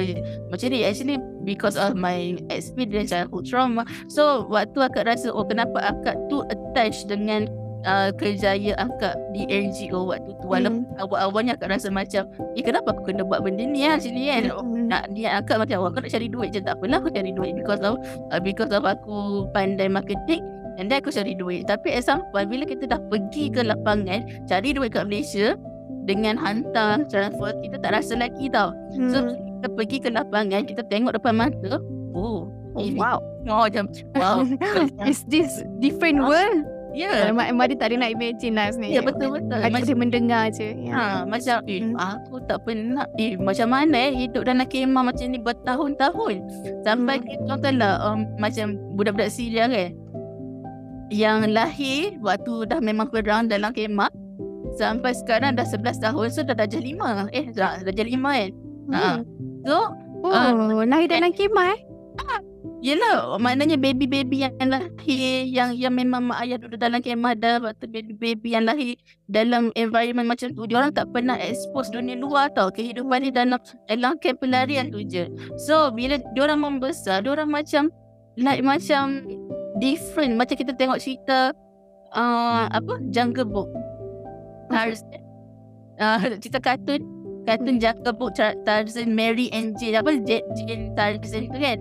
macam ni. Actually because of my experience childhood trauma. So waktu akak rasa, oh kenapa akak tu attached dengan Uh, kerjaya akak di N G O waktu tu. Walaupun hmm. awal-awalnya akak rasa macam, eh kenapa aku kena buat benda ni lah sini kan. hmm. Nak dia akak macam, oh, aku nak cari duit je, tak apalah aku cari duit because of, uh, because of aku pandai marketing and then aku cari duit. Tapi at some point bila kita dah pergi ke lapangan cari duit kat Malaysia dengan hantar transfer, kita tak rasa lagi tau. hmm. So kita pergi ke lapangan, kita tengok depan mata, oh, oh wow, oh, macam wow, is this different world? Ya, yeah. Mak Madi tak nak imagine lah sebenarnya. Ya, yeah, betul-betul. Macam dia mendengar je. Yeah. Ha, macam, eh, hmm. aku tak pernah, eh, macam mana eh, hidup dalam kemah macam ni bertahun-tahun. Sampai hmm. kita contohlah, um, macam budak-budak Syria kan, yang lahir waktu dah memang perang dalam kemah, sampai sekarang dah sebelas tahun, so dah darjah lima. Eh, dah darjah lima kan. Hmm. Ha. So, oh, uh, lahir dalam kemah eh. Ha. Yelah, maknanya baby-baby yang lahir, yang yang memang mak ayah duduk dalam kemah dah, waktu baby-baby yang lahir dalam environment macam tu, diorang tak pernah expose dunia luar tau, kehidupan ni dalam dalam kemp pelarian tu je. So, bila diorang membesar, diorang macam, like macam different. Macam kita tengok cerita, uh, apa, Jungle Book. Tarzan. Uh, cerita kartun. Kartun Jungle Book, Tarzan, Mary and Jane, apa, Jane Tarzan tu kan.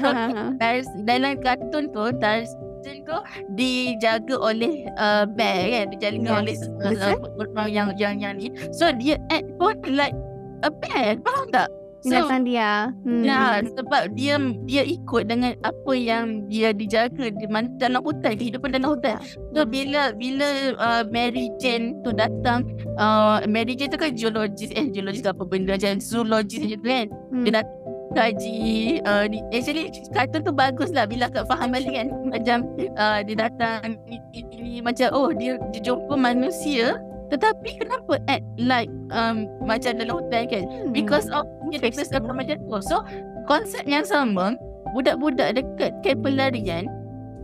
So, Tarzan, dalam kartun tu, Tarzan tu dijaga oleh uh, bear kan, dijaga yes. oleh orang uh, yang, yang yang ni. So dia act pun like a bear, faham tak? Binatang so, dia. Hmm. Nah, sebab dia dia ikut dengan apa yang dia dijaga di mana dalam hutan, kehidupan dalam hutan. So bila bila uh, Mary Jane tu datang, uh, Mary Jane tu kan geologis, eh geologis apa benda macam zoologis macam tu kan. Hmm. Dia nak kaji, uh, di, actually kartun tu bagus lah bila kau faham balik kan. Macam uh, dia datang ni, ni macam oh dia, dia jumpa manusia. Tetapi kenapa act like um, macam dalam hutan kan? Hmm. Because of universe apa macam tu. So konsep yang sama, budak-budak dekat kemp pelarian,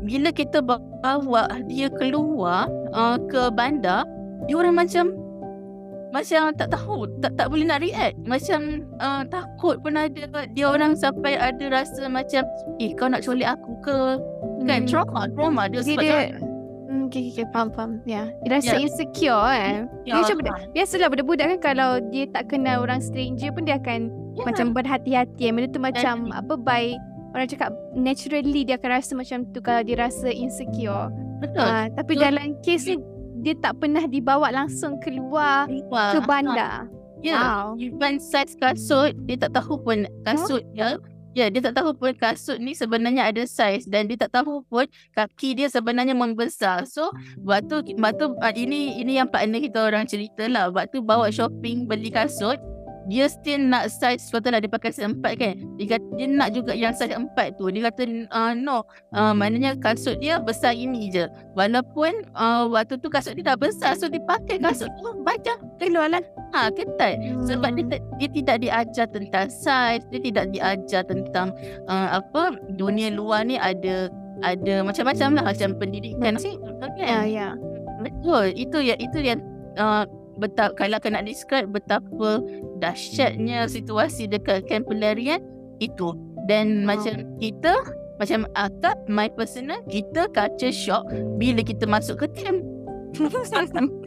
bila kita bawa dia keluar uh, ke bandar, diorang macam macam tak tahu, tak tak boleh nak react. Macam uh, takut pun ada. Dia orang sampai ada rasa macam, eh kau nak culik aku ke? Hmm. Kan trauma, trauma dia sebab dia... Okay, okay, faham, faham. Ya, yeah. Rasa yeah. insecure kan. Yeah. Macam budak, biasalah budak-budak kan kalau dia tak kenal orang stranger pun dia akan yeah. macam berhati-hati. Benda tu macam yeah. apa, by orang cakap naturally dia akan rasa macam tu kalau dia rasa insecure. Betul. Ha, tapi so, dalam kes ni dia tak pernah dibawa langsung keluar wow. ke bandar. Ya, yeah. wow. Even size kasut dia tak tahu pun kasut huh? ya. Ya, yeah, dia tak tahu pun kasut ni sebenarnya ada saiz dan dia tak tahu pun kaki dia sebenarnya membesar. So, waktu waktu ini ini yang partner kita orang ceritalah, waktu bawa shopping beli kasut, dia still nak saiz, contohlah dia pakai saiz empat kan. Dia kata, dia nak juga yang saiz empat tu. Dia kata uh, no, uh, maknanya kasut dia besar ini je. Walaupun uh, waktu tu kasut dia dah besar, so dia pakai kasut tu baca keluaran. Ha, ketat. Sebab dia, dia tidak diajar tentang saiz, dia tidak diajar tentang uh, apa dunia luar ni ada ada macam-macam lah, macam pendidikan. Betul. Okay. Ya, ya. Betul. Itu ya, itu yang uh, betapa kalau nak describe betapa dahsyatnya situasi dekat kemp pelarian itu. Dan wow. macam kita, macam akak, my personal, kita culture shock bila kita masuk ke kemp.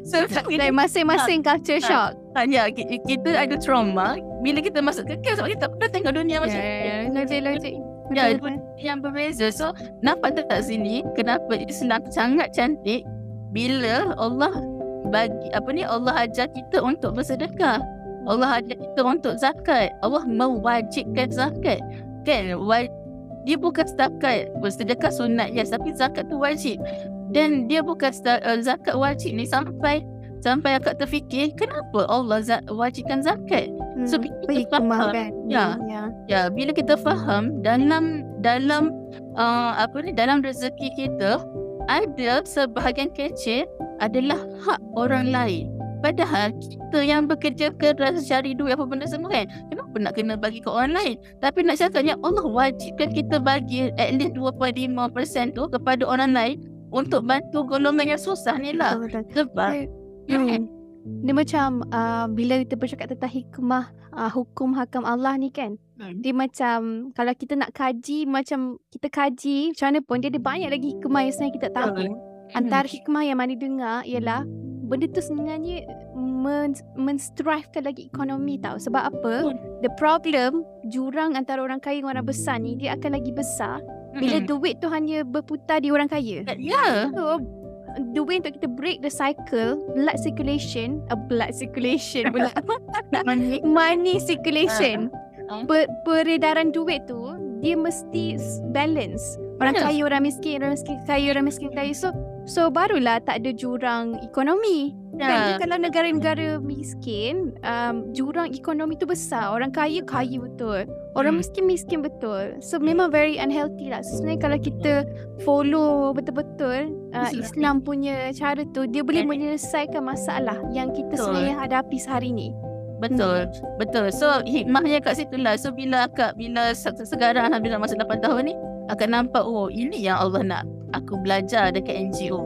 So, like masing-masing culture shock. Ya, kita ada trauma bila kita masuk ke camp sebab kita tak pernah tengok dunia macam yeah, ni. Logik-logik. Ya, yang berbeza. So, nampak tak kat sini kenapa Islam sangat cantik bila Allah bagi, apa ni, Allah ajar kita untuk bersedekah. Allah ajar kita untuk zakat. Allah mewajibkan zakat. Kan? Dia bukan setakat bersedekah sunat, yes, tapi zakat tu wajib. Dan dia bukan uh, zakat wajib ni sampai sampai akak terfikir kenapa Allah za- wajibkan zakat. Hmm, so bila kita faham kan? ya, ya. ya bila kita faham dalam dalam uh, apa ni dalam rezeki kita ada sebahagian kecil adalah hak orang lain. Padahal kita yang bekerja keras cari duit apa benda semua kan, kenapa nak kena bagi ke orang lain? Tapi nak cakapnya Allah wajibkan kita bagi at least dua perpuluhan lima peratus tu kepada orang lain untuk bantu golongan yang susah ni lah. Betul, betul. Sebab hmm. Dia macam uh, bila kita bercakap tentang hikmah uh, hukum hakam Allah ni kan, hmm. dia macam kalau kita nak kaji, macam kita kaji macam mana pun, dia ada banyak lagi hikmah yang sebenarnya kita tahu. hmm. Antara hikmah yang mana dengar ialah benda tu sebenarnya men- men-strivekan lagi ekonomi tau. Sebab apa? The problem, jurang antara orang kaya dengan orang besar ni, dia akan lagi besar bila mm-hmm. duit tu hanya berputar di orang kaya. Ya. Yeah. So, the way untuk kita break the cycle, blood circulation, uh, blood circulation pula. Money. Money circulation. Uh. Uh. Per- peredaran duit tu, dia mesti balance. Orang yeah. kaya, orang miskin, orang miskin, kaya, orang miskin, kaya. So, So barulah tak ada jurang ekonomi. yeah. Kan kalau negara-negara miskin, um, jurang ekonomi tu besar. Orang kaya, kaya betul. Orang hmm. miskin, miskin betul. So memang very unhealthy lah. So sebenarnya kalau kita follow betul-betul uh, Islam punya cara tu, dia boleh menyelesaikan masalah yang kita betul. sebenarnya hadapi sehari ni. Betul, hmm. betul. So hikmahnya kat situ lah. So bila kak, bila sekarang Alhamdulillah masa lapan tahun ni, akan nampak, oh ini yang Allah nak aku belajar dekat N G O.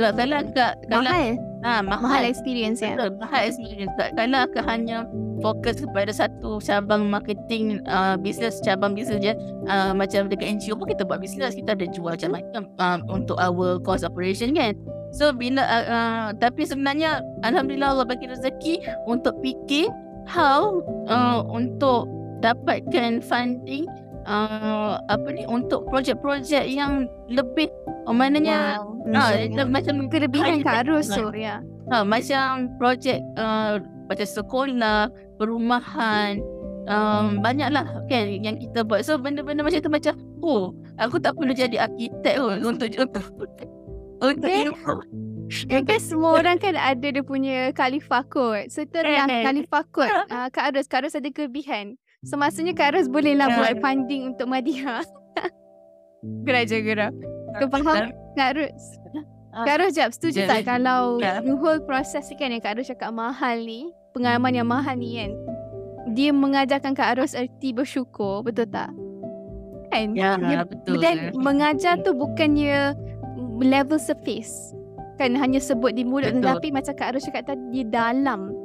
Sebab kalau akak mahal, ha, mahal mahal experience ya. Betul, mahal experience. Kalau akak hanya fokus kepada satu cabang marketing, uh, bisnes, cabang bisnes je, uh, macam dekat N G O pun kita buat bisnes, kita ada jual macam macam uh, untuk our cost operation kan. So bila uh, uh, tapi sebenarnya Alhamdulillah Allah bagi rezeki untuk fikir how uh, untuk dapatkan funding Uh, apa ni untuk projek-projek yang lebih, oh, maknanya wow, uh, le- macam kelebihan Kak Ros tu ya. Ha, macam projek uh, macam sekolah, perumahan, um, banyaklah kan yang kita buat. So benda-benda macam tu macam, oh aku tak perlu jadi arkitek pun untuk untuk okay. Kan semua orang kan ada dia punya khalifah kot. So tu adalah khalifah kot. uh, Kak Ros, Kak Ros ada kelebihan. So maksudnya Kak Ros bolehlah yeah. buat funding untuk Madiha. Gerak je gerak. Kau faham Kak Ros? Uh, Kak Ros jawab setuju tak kalau yeah. the whole process kan yang Kak Ros cakap mahal ni, pengalaman yang mahal ni kan, dia mengajarkan Kak Ros erti bersyukur, betul tak? Kan? Ya, yeah, betul. Dan mengajar tu bukannya level surface. Kan hanya sebut di mulut, betul. Tapi macam Kak Ros cakap tadi, dia dalam.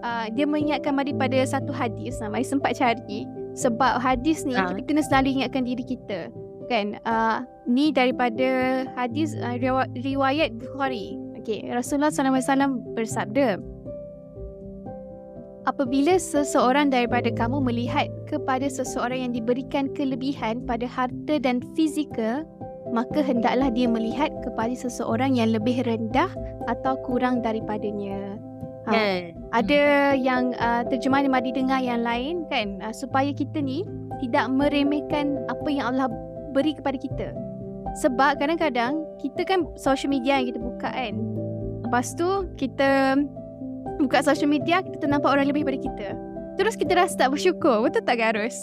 Uh, dia mengingatkan mari pada satu hadis. Nah, mari sempat cari. Sebab hadis ni uh. kita kena selalu ingatkan diri kita kan. uh, Ni daripada hadis uh, riwayat Bukhari. Okay, Rasulullah sallallahu alaihi wasallam bersabda, apabila seseorang daripada kamu melihat kepada seseorang yang diberikan kelebihan pada harta dan fizikal, maka hendaklah dia melihat kepada seseorang yang lebih rendah atau kurang daripadanya. Ha. Yeah. Ada yang uh, terjemahan mari dengar yang lain kan, uh, supaya kita ni tidak meremehkan apa yang Allah beri kepada kita. Sebab kadang-kadang kita kan social media yang kita buka kan, lepas tu kita buka social media, kita nampak orang lebih daripada kita, terus kita rasa tak bersyukur. Betul tak Kak Ros?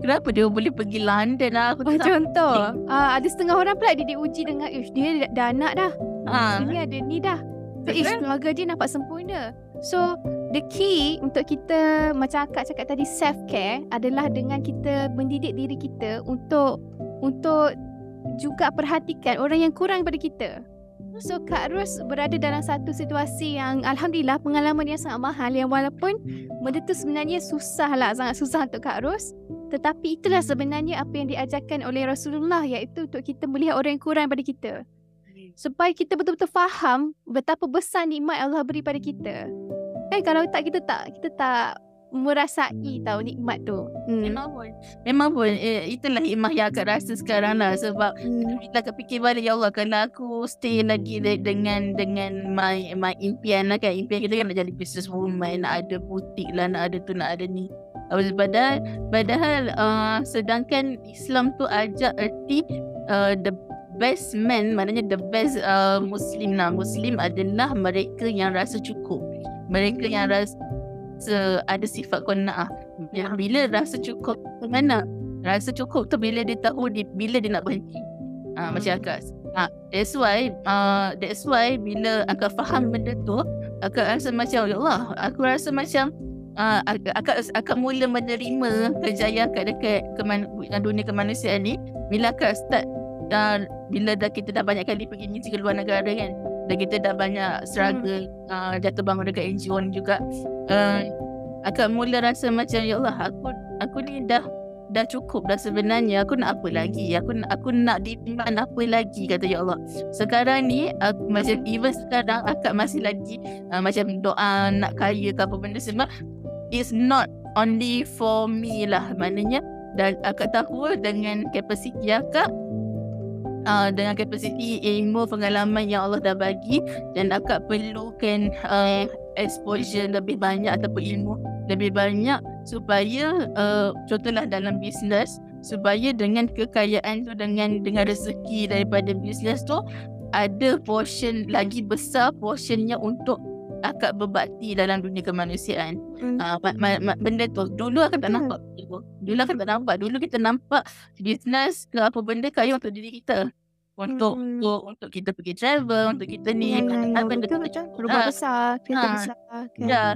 Kenapa dia boleh pergi London lah? Oh, contoh uh, ada setengah orang pula dia diuji dengan, ish dia dah anak dah, ha. dia ada ni dah, eh, keluarga dia nampak sempurna. So the key untuk kita, macam akak cakap tadi, self care adalah dengan kita mendidik diri kita untuk untuk juga perhatikan orang yang kurang daripada kita. So Kak Ros berada dalam satu situasi yang Alhamdulillah pengalaman yang sangat mahal, yang walaupun benda tu sebenarnya susah lah, sangat susah untuk Kak Ros, tetapi itulah sebenarnya apa yang diajarkan oleh Rasulullah, iaitu untuk kita melihat orang yang kurang daripada kita, supaya kita betul-betul faham betapa besar nikmat Allah beri pada kita. Eh, kalau tak kita tak kita tak merasai tahu nikmat tu. Hmm. Memang pun. Memang pun eh, itulah hikmah yang akak rasa sekarang lah. Sebab hmm. bila akak fikir balik, ya Allah, kalau aku stay lagi de- dengan dengan my, my impian lah kan. Impian kita kan nak jadi business woman, nak ada butik lah, nak ada tu, nak ada ni. Padahal, padahal uh, sedangkan Islam tu ajak erti uh, the best man, maknanya the best uh, Muslim lah. Muslim adalah mereka yang rasa cukup, mereka yang rasa ada sifat qanaah. Bila rasa cukup tu mana? Rasa cukup tu bila dia tahu dia, bila dia nak berhenti. uh, Macam akak, uh, that's why uh, That's why bila akak faham benda tu, akak rasa macam, ya Allah, aku rasa macam uh, akak, akak mula menerima kejayaan akak dekat keman, dunia kemanusiaan ni. Bila akak start, Uh, bila dah kita dah banyak kali pergi misi ke luar negara kan, dan kita dah banyak struggle, hmm. uh, jatuh bangun dekat N G O juga. uh, Akak mula rasa macam, ya Allah, aku aku ni dah dah cukup dah sebenarnya, aku nak apa lagi, aku aku nak demand apa lagi, kata ya Allah. Sekarang ni aku macam, even sekarang akak masih lagi uh, macam doa nak kaya ke apa benda semua, it's not only for me lah, maknanya. Dan akak tahu dengan kapasiti akak, uh, dengan kapasiti ilmu pengalaman yang Allah dah bagi, dan akak perlukan uh, exposure lebih banyak ataupun ilmu lebih banyak, supaya uh, contohlah dalam bisnes, supaya dengan kekayaan tu, dengan dengan rezeki daripada bisnes tu, ada portion lagi besar portionnya untuk akak berbakti dalam dunia kemanusiaan. Mm. Uh, ma- ma- benda tu dulu akak tak nampak. Dulu akak tak nampak. Dulu kita nampak bisnes ke apa benda kaya untuk diri kita. Untuk hmm. untuk, untuk kita pergi travel, untuk kita ni hmm. apa benda tu macam rumah besar, kereta ha. besar. Okay. Dah.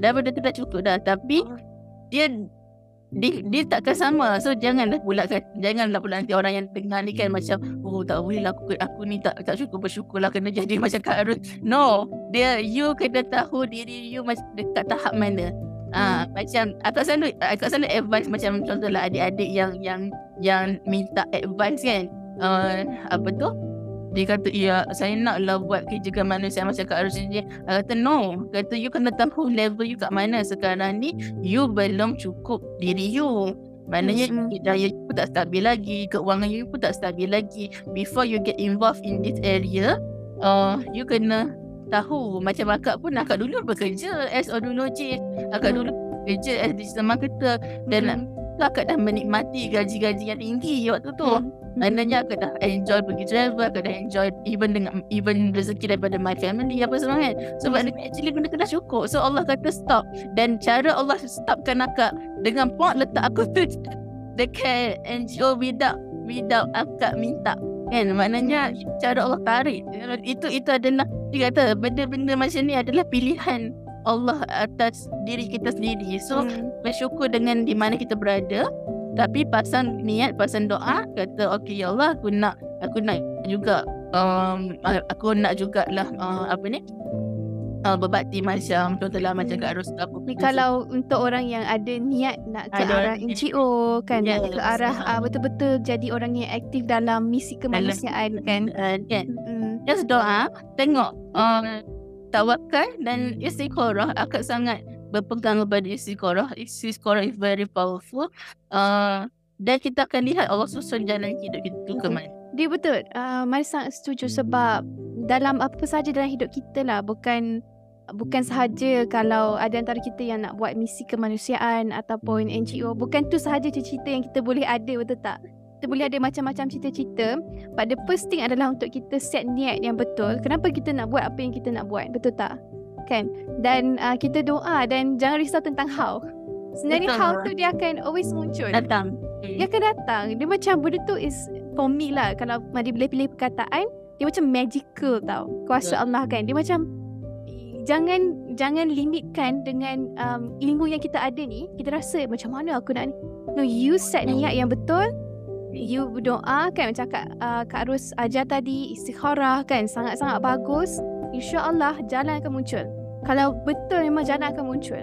Dah benda tu dah cukup dah, tapi oh. dia dia, dia takkan sama. So janganlah pula janganlah pula nanti orang yang dengar ni kan macam, oh tak boleh lah aku, aku ni tak tak cukup bersyukurlah kena jadi macam Kak Ros. No, dia you kena tahu diri you macam dekat tahap mana. Ah, hmm. ha, macam aku selalu aku selalu advance, macam contohlah adik-adik yang yang yang minta advance kan. Uh, apa tu, dia kata, ya saya naklah buat kerja kemanusiaan macam Kak Ros ni. Aku kata no, kata you kena tahu level you kat mana sekarang ni. You belum cukup diri you, maknanya mm-hmm. daya you pun tak stabil lagi, keuangan you pun tak stabil lagi. Before you get involved in this area, uh, you kena tahu. Macam akak pun, akak dulu bekerja as audiologist, akak mm-hmm. dulu bekerja as digital marketer, dan mm-hmm. akak dah menikmati gaji-gaji yang tinggi waktu tu. mm-hmm. Maknanya aku dah enjoy pergi travel, aku dah enjoy even dengan even rezeki daripada my family apa semua kan. So maknanya actually benda tu dah cukup. So Allah kata stop, dan cara Allah stopkan akak dengan pot letak aku tu dekat N G O without without akak minta kan. Maknanya cara Allah tarik itu itu adalah, dia kata benda-benda macam ni adalah pilihan Allah atas diri kita sendiri. So hmm. bersyukur dengan di mana kita berada. Tapi pasang niat, pasang doa, kata okey ya Allah, aku nak aku nak juga um, aku nak jugalah uh, apa ni uh, berbakti macam contohlah macam Kak Ros apa. Ni kalau untuk orang yang ada niat nak ke arah N G O kan, yes, nak ke arah uh, betul-betul jadi orang yang aktif dalam misi kemanusiaan kan. Uh, kan. Mm. Just doa, tengok um, tawakal dan istiqorah. Akak sangat berpegang kepada istiqorah. Istiqorah is very powerful. Uh, dan kita akan lihat Allah susun jalan hidup itu ke mana. Dia betul. Uh, Mari sangat setuju, sebab dalam apa sahaja dalam hidup kita lah, bukan bukan sahaja kalau ada antara kita yang nak buat misi kemanusiaan ataupun N G O, bukan tu sahaja cita-cita yang kita boleh ada, betul tak? Kita boleh ada macam-macam cita-cita, but the first thing adalah untuk kita set niat yang betul. Kenapa kita nak buat apa yang kita nak buat, betul tak? Kan? Dan uh, kita doa, dan jangan risau tentang how. Sebenarnya betul, how tu dia akan always muncul. Datang. Dia akan datang. Dia macam benda tu is for me lah. Kalau Madi boleh pilih perkataan, dia macam magical tau. Kuasa betul Allah kan. Dia macam jangan jangan limitkan dengan um, ilmu yang kita ada ni. Kita rasa macam mana aku nak ni. No, you set niat yang betul. You doa kan, macam Kak, uh, Kak Ros ajar tadi, istikharah kan, sangat-sangat bagus. InsyaAllah jalan akan muncul. Kalau betul memang jalan akan muncul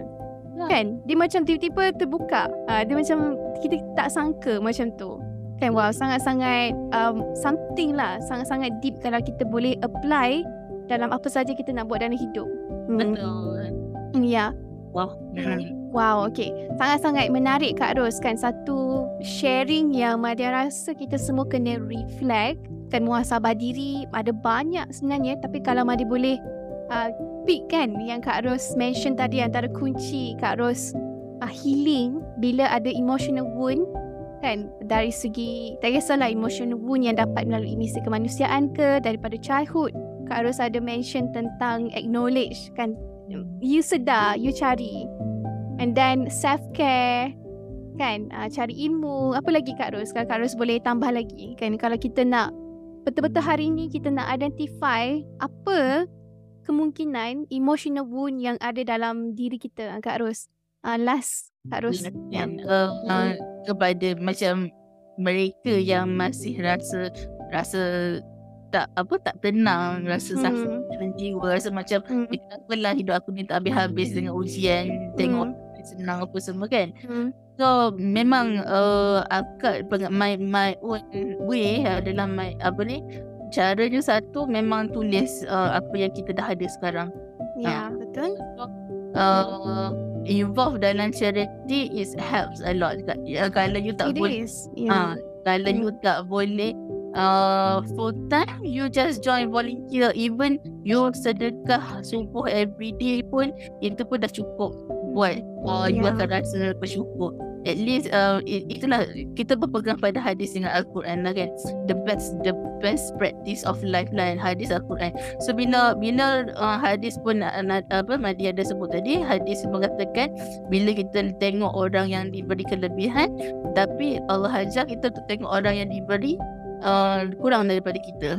nah. Kan? Dia macam tiba-tiba terbuka. uh, Dia macam kita tak sangka macam tu kan. Wow, sangat-sangat um, something lah, sangat-sangat deep kalau kita boleh apply dalam apa saja kita nak buat dalam hidup. hmm. Betul. Ya yeah. Wow. Wow, okay. Sangat-sangat menarik Kak Ros kan. Satu sharing yang Madiha rasa kita semua kena reflect kan, muhasabah diri. Ada banyak sebenarnya, tapi kalau Madi boleh uh, pick kan yang Kak Ros mention tadi, antara kunci Kak Ros uh, healing bila ada emotional wound kan, dari segi tak kisahlah emotional wound yang dapat melalui misi kemanusiaan ke daripada childhood. Kak Ros ada mention tentang acknowledge kan, you sedar, you cari, and then self care kan, uh, cari ilmu. Apa lagi Kak Ros, kalau Kak Ros boleh tambah lagi kan, kalau kita nak betul-betul hari ni kita nak identify apa kemungkinan emotional wound yang ada dalam diri kita, Kak Ros. Uh, last, Kak Ros. Yeah. Uh, uh, kepada macam mereka yang masih rasa rasa tak apa tak tenang, rasa sakit dalam hmm. jiwa, rasa macam hmm. eh, kenapalah hidup aku ni tak habis-habis dengan ujian, tengok hmm. senang apa semua kan. Hmm. So memang uh, akak my my own way adalah my apa ni caranya, satu memang tulis uh, apa yang kita dah ada sekarang. Ya, yeah, uh, betul. So, uh, involve dalam charity is helps a lot. Ya, kalau you tak It boleh yeah. uh, kalau mm. you tak boleh Uh, full time, you just join volunteer. Even you sedekah subuh every day pun, itu pun dah cukup buat uh, yeah. you akan rasa bersyukur. At least uh, it, itulah kita berpegang pada hadis dengan Al-Quran lah kan. The best the best practice of life lah hadis Al-Quran. So bila bila uh, hadis pun uh, apa Madi ada sebut tadi, hadis mengatakan bila kita tengok orang yang diberi kelebihan, tapi Allah ajar kita untuk tengok orang yang diberi Uh, kurang daripada kita,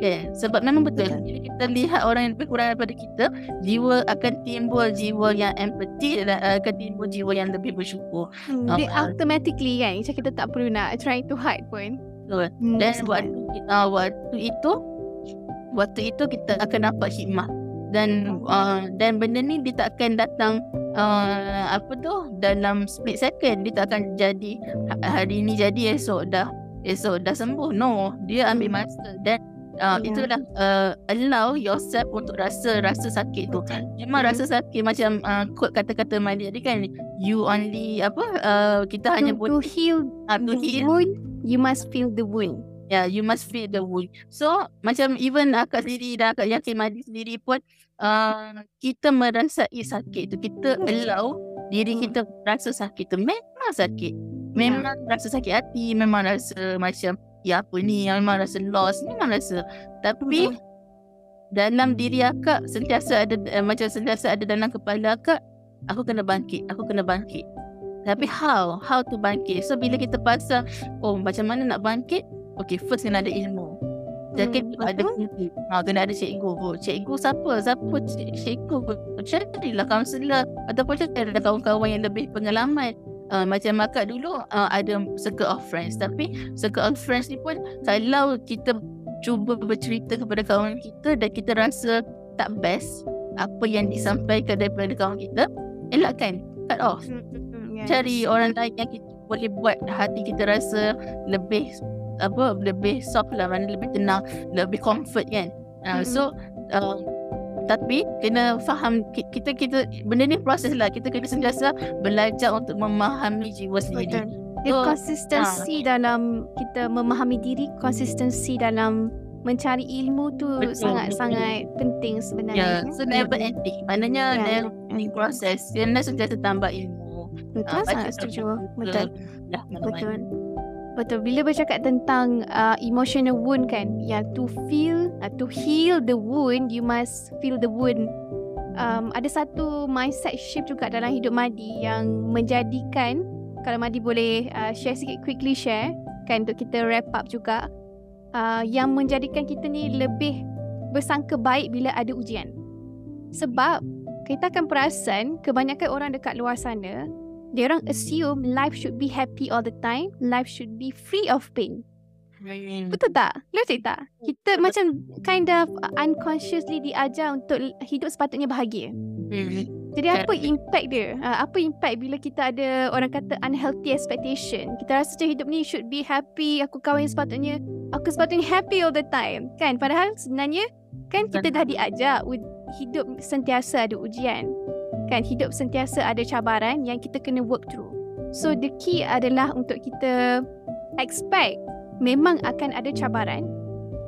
okay. Sebab memang betul, bila kita lihat orang yang lebih kurang daripada kita, jiwa akan timbul jiwa yang empathy, dan akan timbul jiwa yang lebih bersyukur. hmm, um, Dia automatically kan, macam kita tak perlu nak try to hard pun. Dan hmm, waktu, uh, waktu itu Waktu itu kita akan dapat hikmah. Dan uh, dan benda ni dia tak akan datang uh, apa tu dalam split second. Dia tak akan jadi hari ni jadi esok dah esok dah sembuh. No, dia ambil masa. Dan uh, yeah. itulah uh, allow yourself untuk rasa Rasa sakit tu. Memang mm-hmm. rasa sakit macam uh, quote kata-kata Madi tadi kan, you only apa uh, kita to, hanya boleh to heal uh, to the heal. wound. You must feel the wound. Yeah, you must feel the wound. So macam even akak sendiri dan akak yakin Madi sendiri pun uh, kita merasai sakit tu. Kita allow diri kita rasa sakit tu. Memang sakit, memang ya. rasa sakit hati, memang rasa macam ya apa ni, memang rasa lost, memang rasa. Tapi dalam diri akak sentiasa ada uh, macam sentiasa ada dalam kepala akak, aku kena bangkit, aku kena bangkit. Tapi how? How to bangkit? So bila kita pasang, oh macam mana nak bangkit? Okay, first kena ada ilmu. Second hmm, ada guru. Ha, kena ada cikgu. Cikgu siapa? Siapa cikgu? Carilah kaunselor ataupun carilah kawan-kawan yang lebih pengalaman. Uh, macam akak dulu uh, ada circle of friends, tapi circle of friends ni pun kalau kita cuba bercerita kepada kawan kita dan kita rasa tak best apa yang disampaikan daripada kawan kita, elakkan, cut off. Yes. Cari orang lain yang kita boleh buat hati kita rasa lebih apa lebih soft lah, mana lebih tenang, lebih comfort kan. uh, mm-hmm. So uh, tapi kena faham kita kita benda ni proses lah. Kita kena sentiasa belajar untuk memahami jiwa sendiri. So, konsistensi ha. dalam kita memahami diri, konsistensi dalam mencari ilmu tu sangat-sangat sangat penting sebenarnya. Yeah. So never ending. Maknanya yeah. never ending proses. Kena sentiasa tambah ilmu. Betul, ha, sangat setuju. Betul. Dah, betul. Betul, bila bercakap tentang uh, emotional wound kan, yang yeah, to feel, uh, to heal the wound, you must feel the wound. Um, ada satu mindset shift juga dalam hidup Madi yang menjadikan, kalau Madi boleh uh, share sikit, quickly share, kan untuk kita wrap up juga, uh, yang menjadikan kita ni lebih bersangka baik bila ada ujian. Sebab kita akan perasan kebanyakan orang dekat luar sana, dia orang assume life should be happy all the time. Life should be free of pain. Rain. Betul tak? Betul tak? Kita macam kind of unconsciously diajar untuk hidup sepatutnya bahagia. Rain. Jadi apa impact dia? Apa impact bila kita ada orang kata unhealthy expectation? Kita rasa macam hidup ni should be happy. Aku kahwin sepatutnya, aku sepatutnya happy all the time. Kan? Padahal sebenarnya kan kita dah diajar hidup sentiasa ada ujian. Kan, hidup sentiasa ada cabaran yang kita kena work through. So the key adalah untuk kita expect memang akan ada cabaran,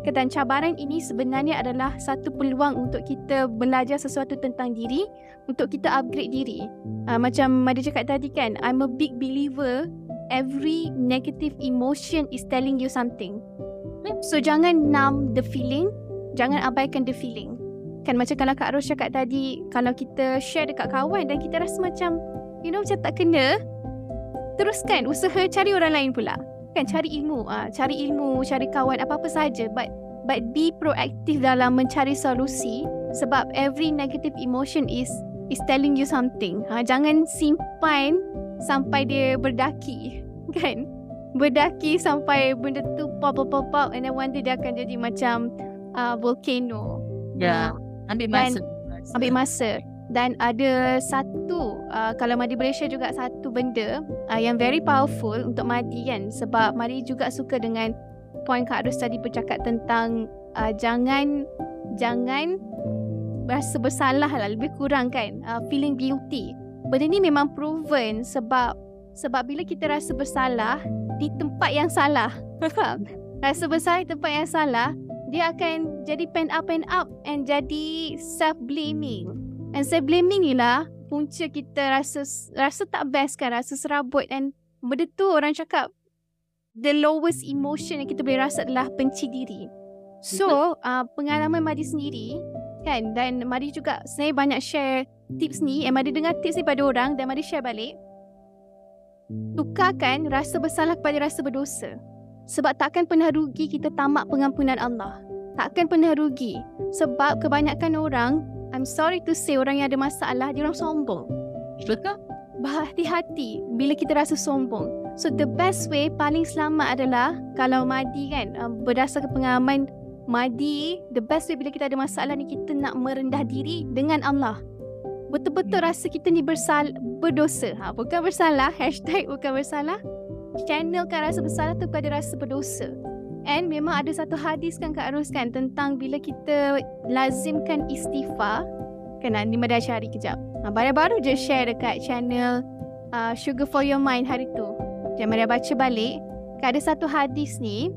dan cabaran ini sebenarnya adalah satu peluang untuk kita belajar sesuatu tentang diri, untuk kita upgrade diri. uh, Macam Madi cakap tadi kan, I'm a big believer every negative emotion is telling you something. So jangan numb the feeling, jangan abaikan the feeling. Kan macam kalau Kak Ros cakap tadi, kalau kita share dekat kawan dan kita rasa macam you know macam tak kena, teruskan usaha, cari orang lain pula. Kan cari ilmu, ah, cari ilmu, cari kawan, apa-apa sahaja, but but be proaktif dalam mencari solusi. Sebab every negative emotion is is telling you something. Ha, jangan simpan sampai dia berdaki, kan? Berdaki sampai benda tu pop pop pop, pop and then one day dia akan jadi macam uh, volcano. Ya, uh, ambil masa. Dan, ambil masa. Dan ada satu, uh, kalau Madi Malaysia juga satu benda uh, yang very powerful untuk Madi kan. Sebab Madi juga suka dengan point Kak Ros tadi bercakap tentang uh, jangan jangan rasa bersalah lah, lebih kurang kan, uh, feeling guilty. Benda ni memang proven sebab sebab bila kita rasa bersalah di tempat yang salah, rasa bersalah di tempat yang salah, dia akan jadi pent up and up and jadi self blaming. And self blaming ialah punca kita rasa rasa tak best kan, rasa serabut, dan benda tu orang cakap the lowest emotion yang kita boleh rasa adalah benci diri. So, uh, pengalaman Madi sendiri kan, dan Madi juga saya banyak share tips ni, eh, Madi dengar tips ni pada orang dan Madi share balik. Tukarkan rasa bersalah kepada rasa berdosa. Sebab takkan pernah rugi kita tamak pengampunan Allah. Takkan pernah rugi. Sebab kebanyakan orang, I'm sorry to say, orang yang ada masalah, dia orang sombong. Betul? Berhati-hati bila kita rasa sombong. So the best way, paling selamat adalah, kalau Madi kan, berdasarkan pengalaman Madi, the best way bila kita ada masalah ni, kita nak merendah diri dengan Allah. Betul-betul rasa kita ni bersal- berdosa. Ha, bukan bersalah. Hashtag bukan bersalah. Channelkan rasa bersalah tu kepada rasa berdosa. And memang ada satu hadis kan Kak Ros kan, tentang bila kita lazimkan istighfar. Kena ni Mada cari kejap. Ha, baru-baru je share dekat channel uh, Sugar for Your Mind hari tu. Jangan Mada baca balik. Ada satu hadis ni.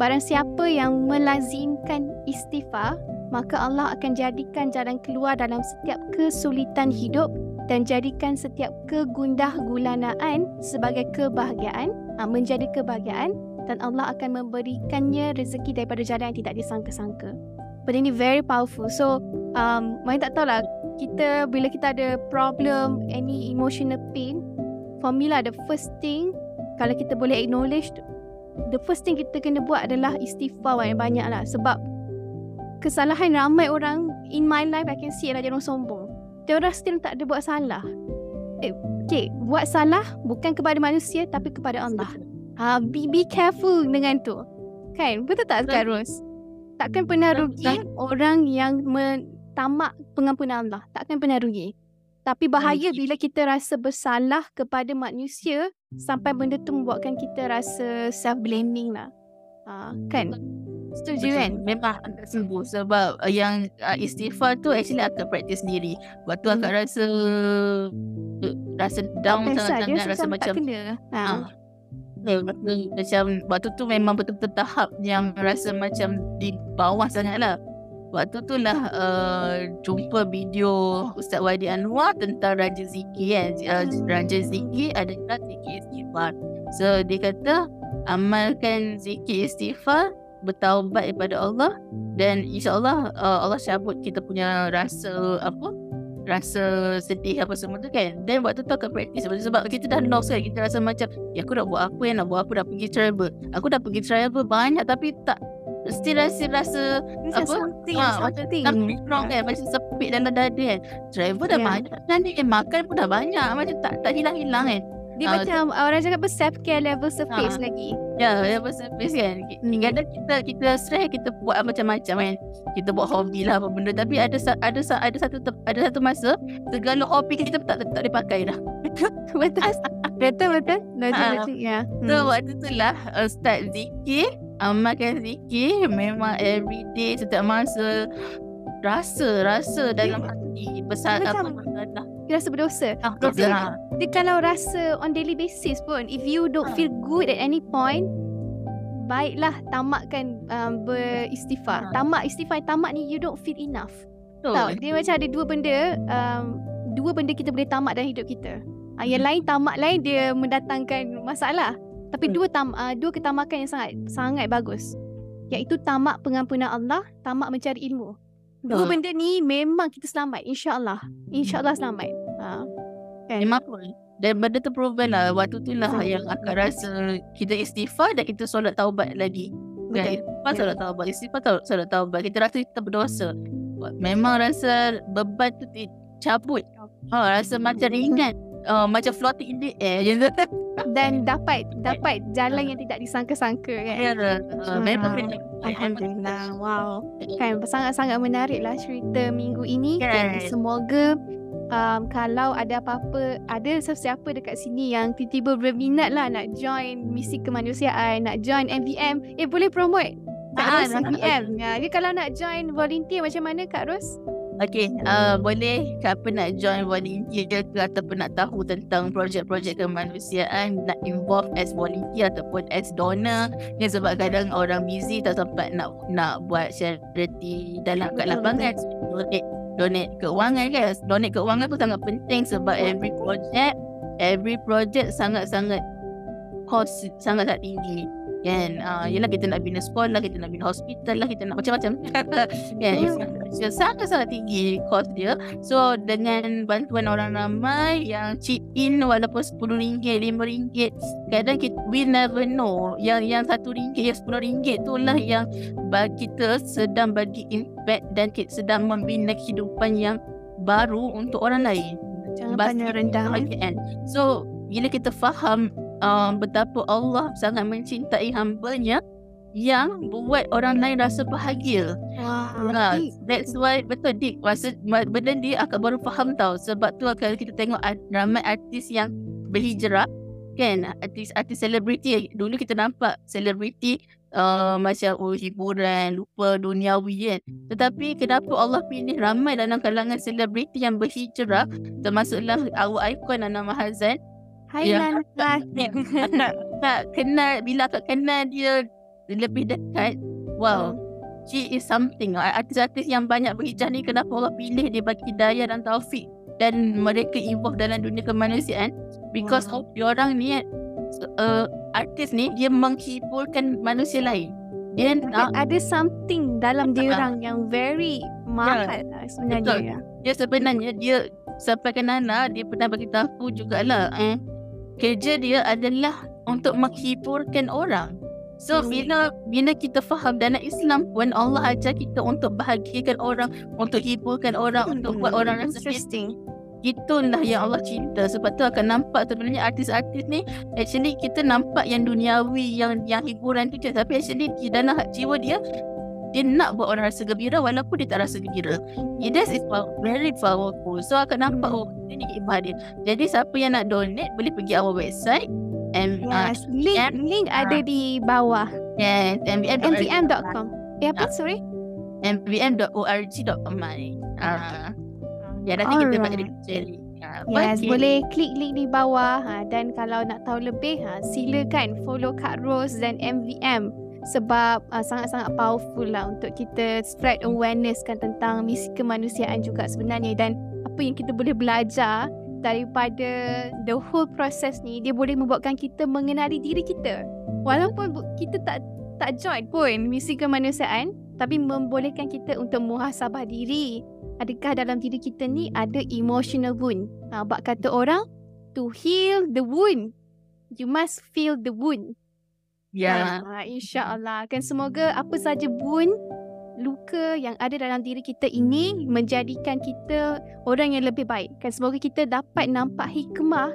Barang siapa yang melazimkan istighfar, maka Allah akan jadikan jalan keluar dalam setiap kesulitan hidup dan jadikan setiap kegundah gulanaan sebagai kebahagiaan, menjadi kebahagiaan, dan Allah akan memberikannya rezeki daripada jalan yang tidak disangka-sangka. Benda ni very powerful. So, um, Mari tak tahulah, kita bila kita ada problem, any emotional pain, for me lah the first thing, kalau kita boleh acknowledge, the first thing kita kena buat adalah istighfar banyak-banyak lah. Sebab kesalahan ramai orang in my life, I can see lah dia orang sombong. Dia orang still tak ada buat salah. Eh, okay, buat salah bukan kepada manusia tapi kepada Allah. Ha, be, be careful dengan tu. Kan? Betul tak Kak Ros? Takkan pernah rugi orang yang tamak pengampunan Allah. Takkan pernah rugi. Tapi bahaya bila kita rasa bersalah kepada manusia sampai benda tu membuatkan kita rasa self-blaming lah. Ha, kan? Setuju kan? Memang agak sembuh. Sebab uh, yang uh, istighfar tu actually akan praktis sendiri. Waktu hmm. akak rasa uh, Rasa down sangat-sangat, rasa macam ha. uh, waktu, Macam Waktu tu memang betul-betul tahap yang rasa macam di bawah sangat lah. Waktu tu lah uh, jumpa video Ustaz Wadi Anwar tentang Raja Zikir kan? uh, Raja Zikir adalah zikir istighfar. So dia kata amalkan zikir istighfar, bertaubat kepada Allah, dan insyaAllah uh, Allah cabut kita punya rasa apa, rasa sedih apa semua tu kan. Dan waktu tu akan praktis sebab kita dah lost kan. Kita rasa macam ya aku dah buat apa yang nak buat, aku dah pergi travel, aku dah pergi travel banyak tapi tak, still rasa rasa It's apa something, ha, something. Macam tak wrong kan, macam sepit dalam dada kan. Travel dah yeah. banyak nanti kan, makan pun dah banyak, macam tak tak hilang-hilang kan. Dia uh, macam orang cakap self-care level surface ha. lagi. Ya, level surface kan. Kadang-kadang kita kita stress, kita buat macam-macam kan. Kita buat hobi lah apa benda. Tapi ada ada ada satu ada satu masa segala hobi kita tak tak dipakai dah. Betul. Betul betul. Logik-logik ya. So waktu tu lah uh, start zikir, amalkan zikir memang everyday, setiap masa rasa rasa dalam hati besar apa masalah. Rasa berdosa. Ah, berdosa. Dia, dia kalau rasa on daily basis pun, if you don't feel good at any point, baiklah tamakkan um, beristighfar. Tamak istighfar, tamak ni you don't feel enough. Betul. Tahu? Dia macam ada dua benda, um, dua benda kita boleh tamak dalam hidup kita. Uh, yang lain tamak lain dia mendatangkan masalah. Tapi hmm. dua tam, uh, dua ketamakan yang sangat sangat bagus. Iaitu tamak pengampunan Allah, tamak mencari ilmu. Dua benda ni memang kita selamat, insya-Allah. Insya-Allah selamat. Ha. Kan. Memang pun. Dan benda tu proven lah. Waktu tu lah yang akak rasa kita istighfar dan kita solat taubat lagi. Kan? Lepas solat taubat, istighfar solat taubat, kita rasa kita berdosa. Memang rasa beban tu cabut. Ha, rasa macam ringan. Uh, macam floating in the air. dan dapat dapat jalan yang tidak disangka-sangka kan. Ya, memang benar. Alhamdulillah. Wow. Kan sangat-sangat menariklah cerita minggu ini. Kan? Semoga Um, kalau ada apa-apa, ada sesiapa dekat sini yang tiba-tiba berminat lah nak join Misi Kemanusiaan, nak join M V M, eh boleh promote Kak ah, Ros M V M. Jadi ya, kalau nak join volunteer macam mana Kak Ros? Okey, uh, boleh siapa nak join volunteer ke ataupun nak tahu tentang projek-projek kemanusiaan, nak involve as volunteer ataupun as donor ni, sebab kadang orang busy tak sempat nak nak buat charity dalam kat lapangan. Donate kewangan kan. Donate kewangan tu sangat penting sebab every project, every project sangat-sangat cost sangat-sangat tinggi kan. Uh, yelah kita nak bina sekolah, kita nak bina hospital lah, kita nak macam-macam kan. It's sangat-sangat tinggi cost dia. So dengan bantuan orang ramai yang chip in walaupun sepuluh ringgit, lima ringgit, kadang kita, we never know yang yang satu ringgit, yang sepuluh ringgit tu lah yang kita sedang bagi impact dan kita sedang membina kehidupan yang baru untuk orang lain. Jangan pandang rendah. So bila kita faham Um, betapa Allah sangat mencintai hamba-Nya yang buat orang lain rasa bahagia. Wow. Nah, that's why betul dik. Masa benda ni aku baru faham tau. Sebab tu kalau kita tengok ramai artis yang berhijrah kan, artis-artis selebriti. Dulu kita nampak selebriti uh, macam oh, hiburan, lupa duniawi kan. Tetapi kenapa Allah pilih ramai dalam kalangan selebriti yang berhijrah, termasuklah Awal Ikon dan Hazan. Hai Lan, tak, tak, tak kenal, bila tak kenal dia lebih dekat. Wow, she is something. Artis-artis yang banyak berhijrah ni kenapa Allah pilih dia bagi hidayah dan taufik dan mereka involve dalam dunia kemanusiaan because wow. Of diorang ni uh, artis ni dia menghiburkan manusia lain. Dia ada, uh, ada something dalam diorang uh, yang very mahal yeah, sebenarnya. Betul. Dia sebenarnya dia sampai ke Nana dia pernah bagi tahu jugalah eh kerja dia adalah untuk menghiburkan orang. So bila bila kita faham dalam Islam pun Allah ajar kita untuk bahagiakan orang, untuk hiburkan orang, hmm, untuk buat orang rasa interesting. Itulah yang Allah cinta. Sebab tu akan nampak sebenarnya artis-artis ni actually kita nampak yang duniawi, yang yang hiburan tu je, tapi actually di dalam jiwa dia dia nak buat orang rasa gembira walaupun dia tak rasa gembira. It is very powerful. So akan nampak oh, ini ibadah. Jadi siapa yang nak donate boleh pergi our website. M- yes, uh, link M- link ada di bawah. Yes, M V M dot com. Eh apa? Sorry. M V M dot org dot my. Ah. Ya nanti kita buat jadi jelly. Yes, okay. Boleh klik link di bawah ha, dan kalau nak tahu lebih ha, silakan follow Kak Ros dan M V M. Sebab uh, sangat-sangat powerful lah untuk kita spread awareness kan tentang misi kemanusiaan juga sebenarnya. Dan apa yang kita boleh belajar daripada the whole proses ni, dia boleh membuatkan kita mengenali diri kita. Walaupun kita tak tak join pun misi kemanusiaan, tapi membolehkan kita untuk muhasabah diri. Adakah dalam diri kita ni ada emotional wound? Ha, bak kata orang, to heal the wound, you must feel the wound. Ya, yeah. InsyaAllah kan, semoga apa saja bun luka yang ada dalam diri kita ini menjadikan kita orang yang lebih baik kan. Semoga kita dapat nampak hikmah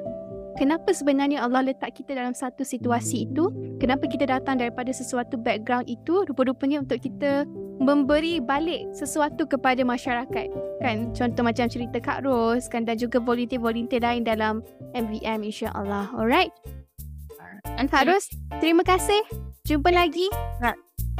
kenapa sebenarnya Allah letak kita dalam satu situasi itu, kenapa kita datang daripada sesuatu background itu, rupa-rupanya untuk kita memberi balik sesuatu kepada masyarakat kan. Contoh macam cerita Kak Ros kan, dan juga volunteer-volunteer lain dalam M V M insyaAllah. Alright Kak Ros, terima kasih. Jumpa lagi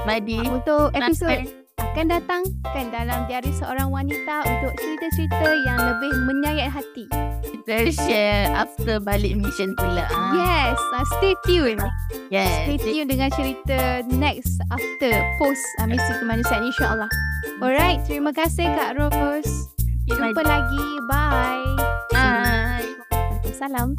Madi untuk episod akan datang kan dalam Diari Seorang Wanita untuk cerita-cerita yang lebih menyayat hati. Kita share after balik mission pula. Yes, stay tune. Yes, stay tune dengan cerita next after post misi kemanusiaan insya-Allah. Alright, terima kasih Kak Ros. Jumpa lagi. Bye. Bye. Salam.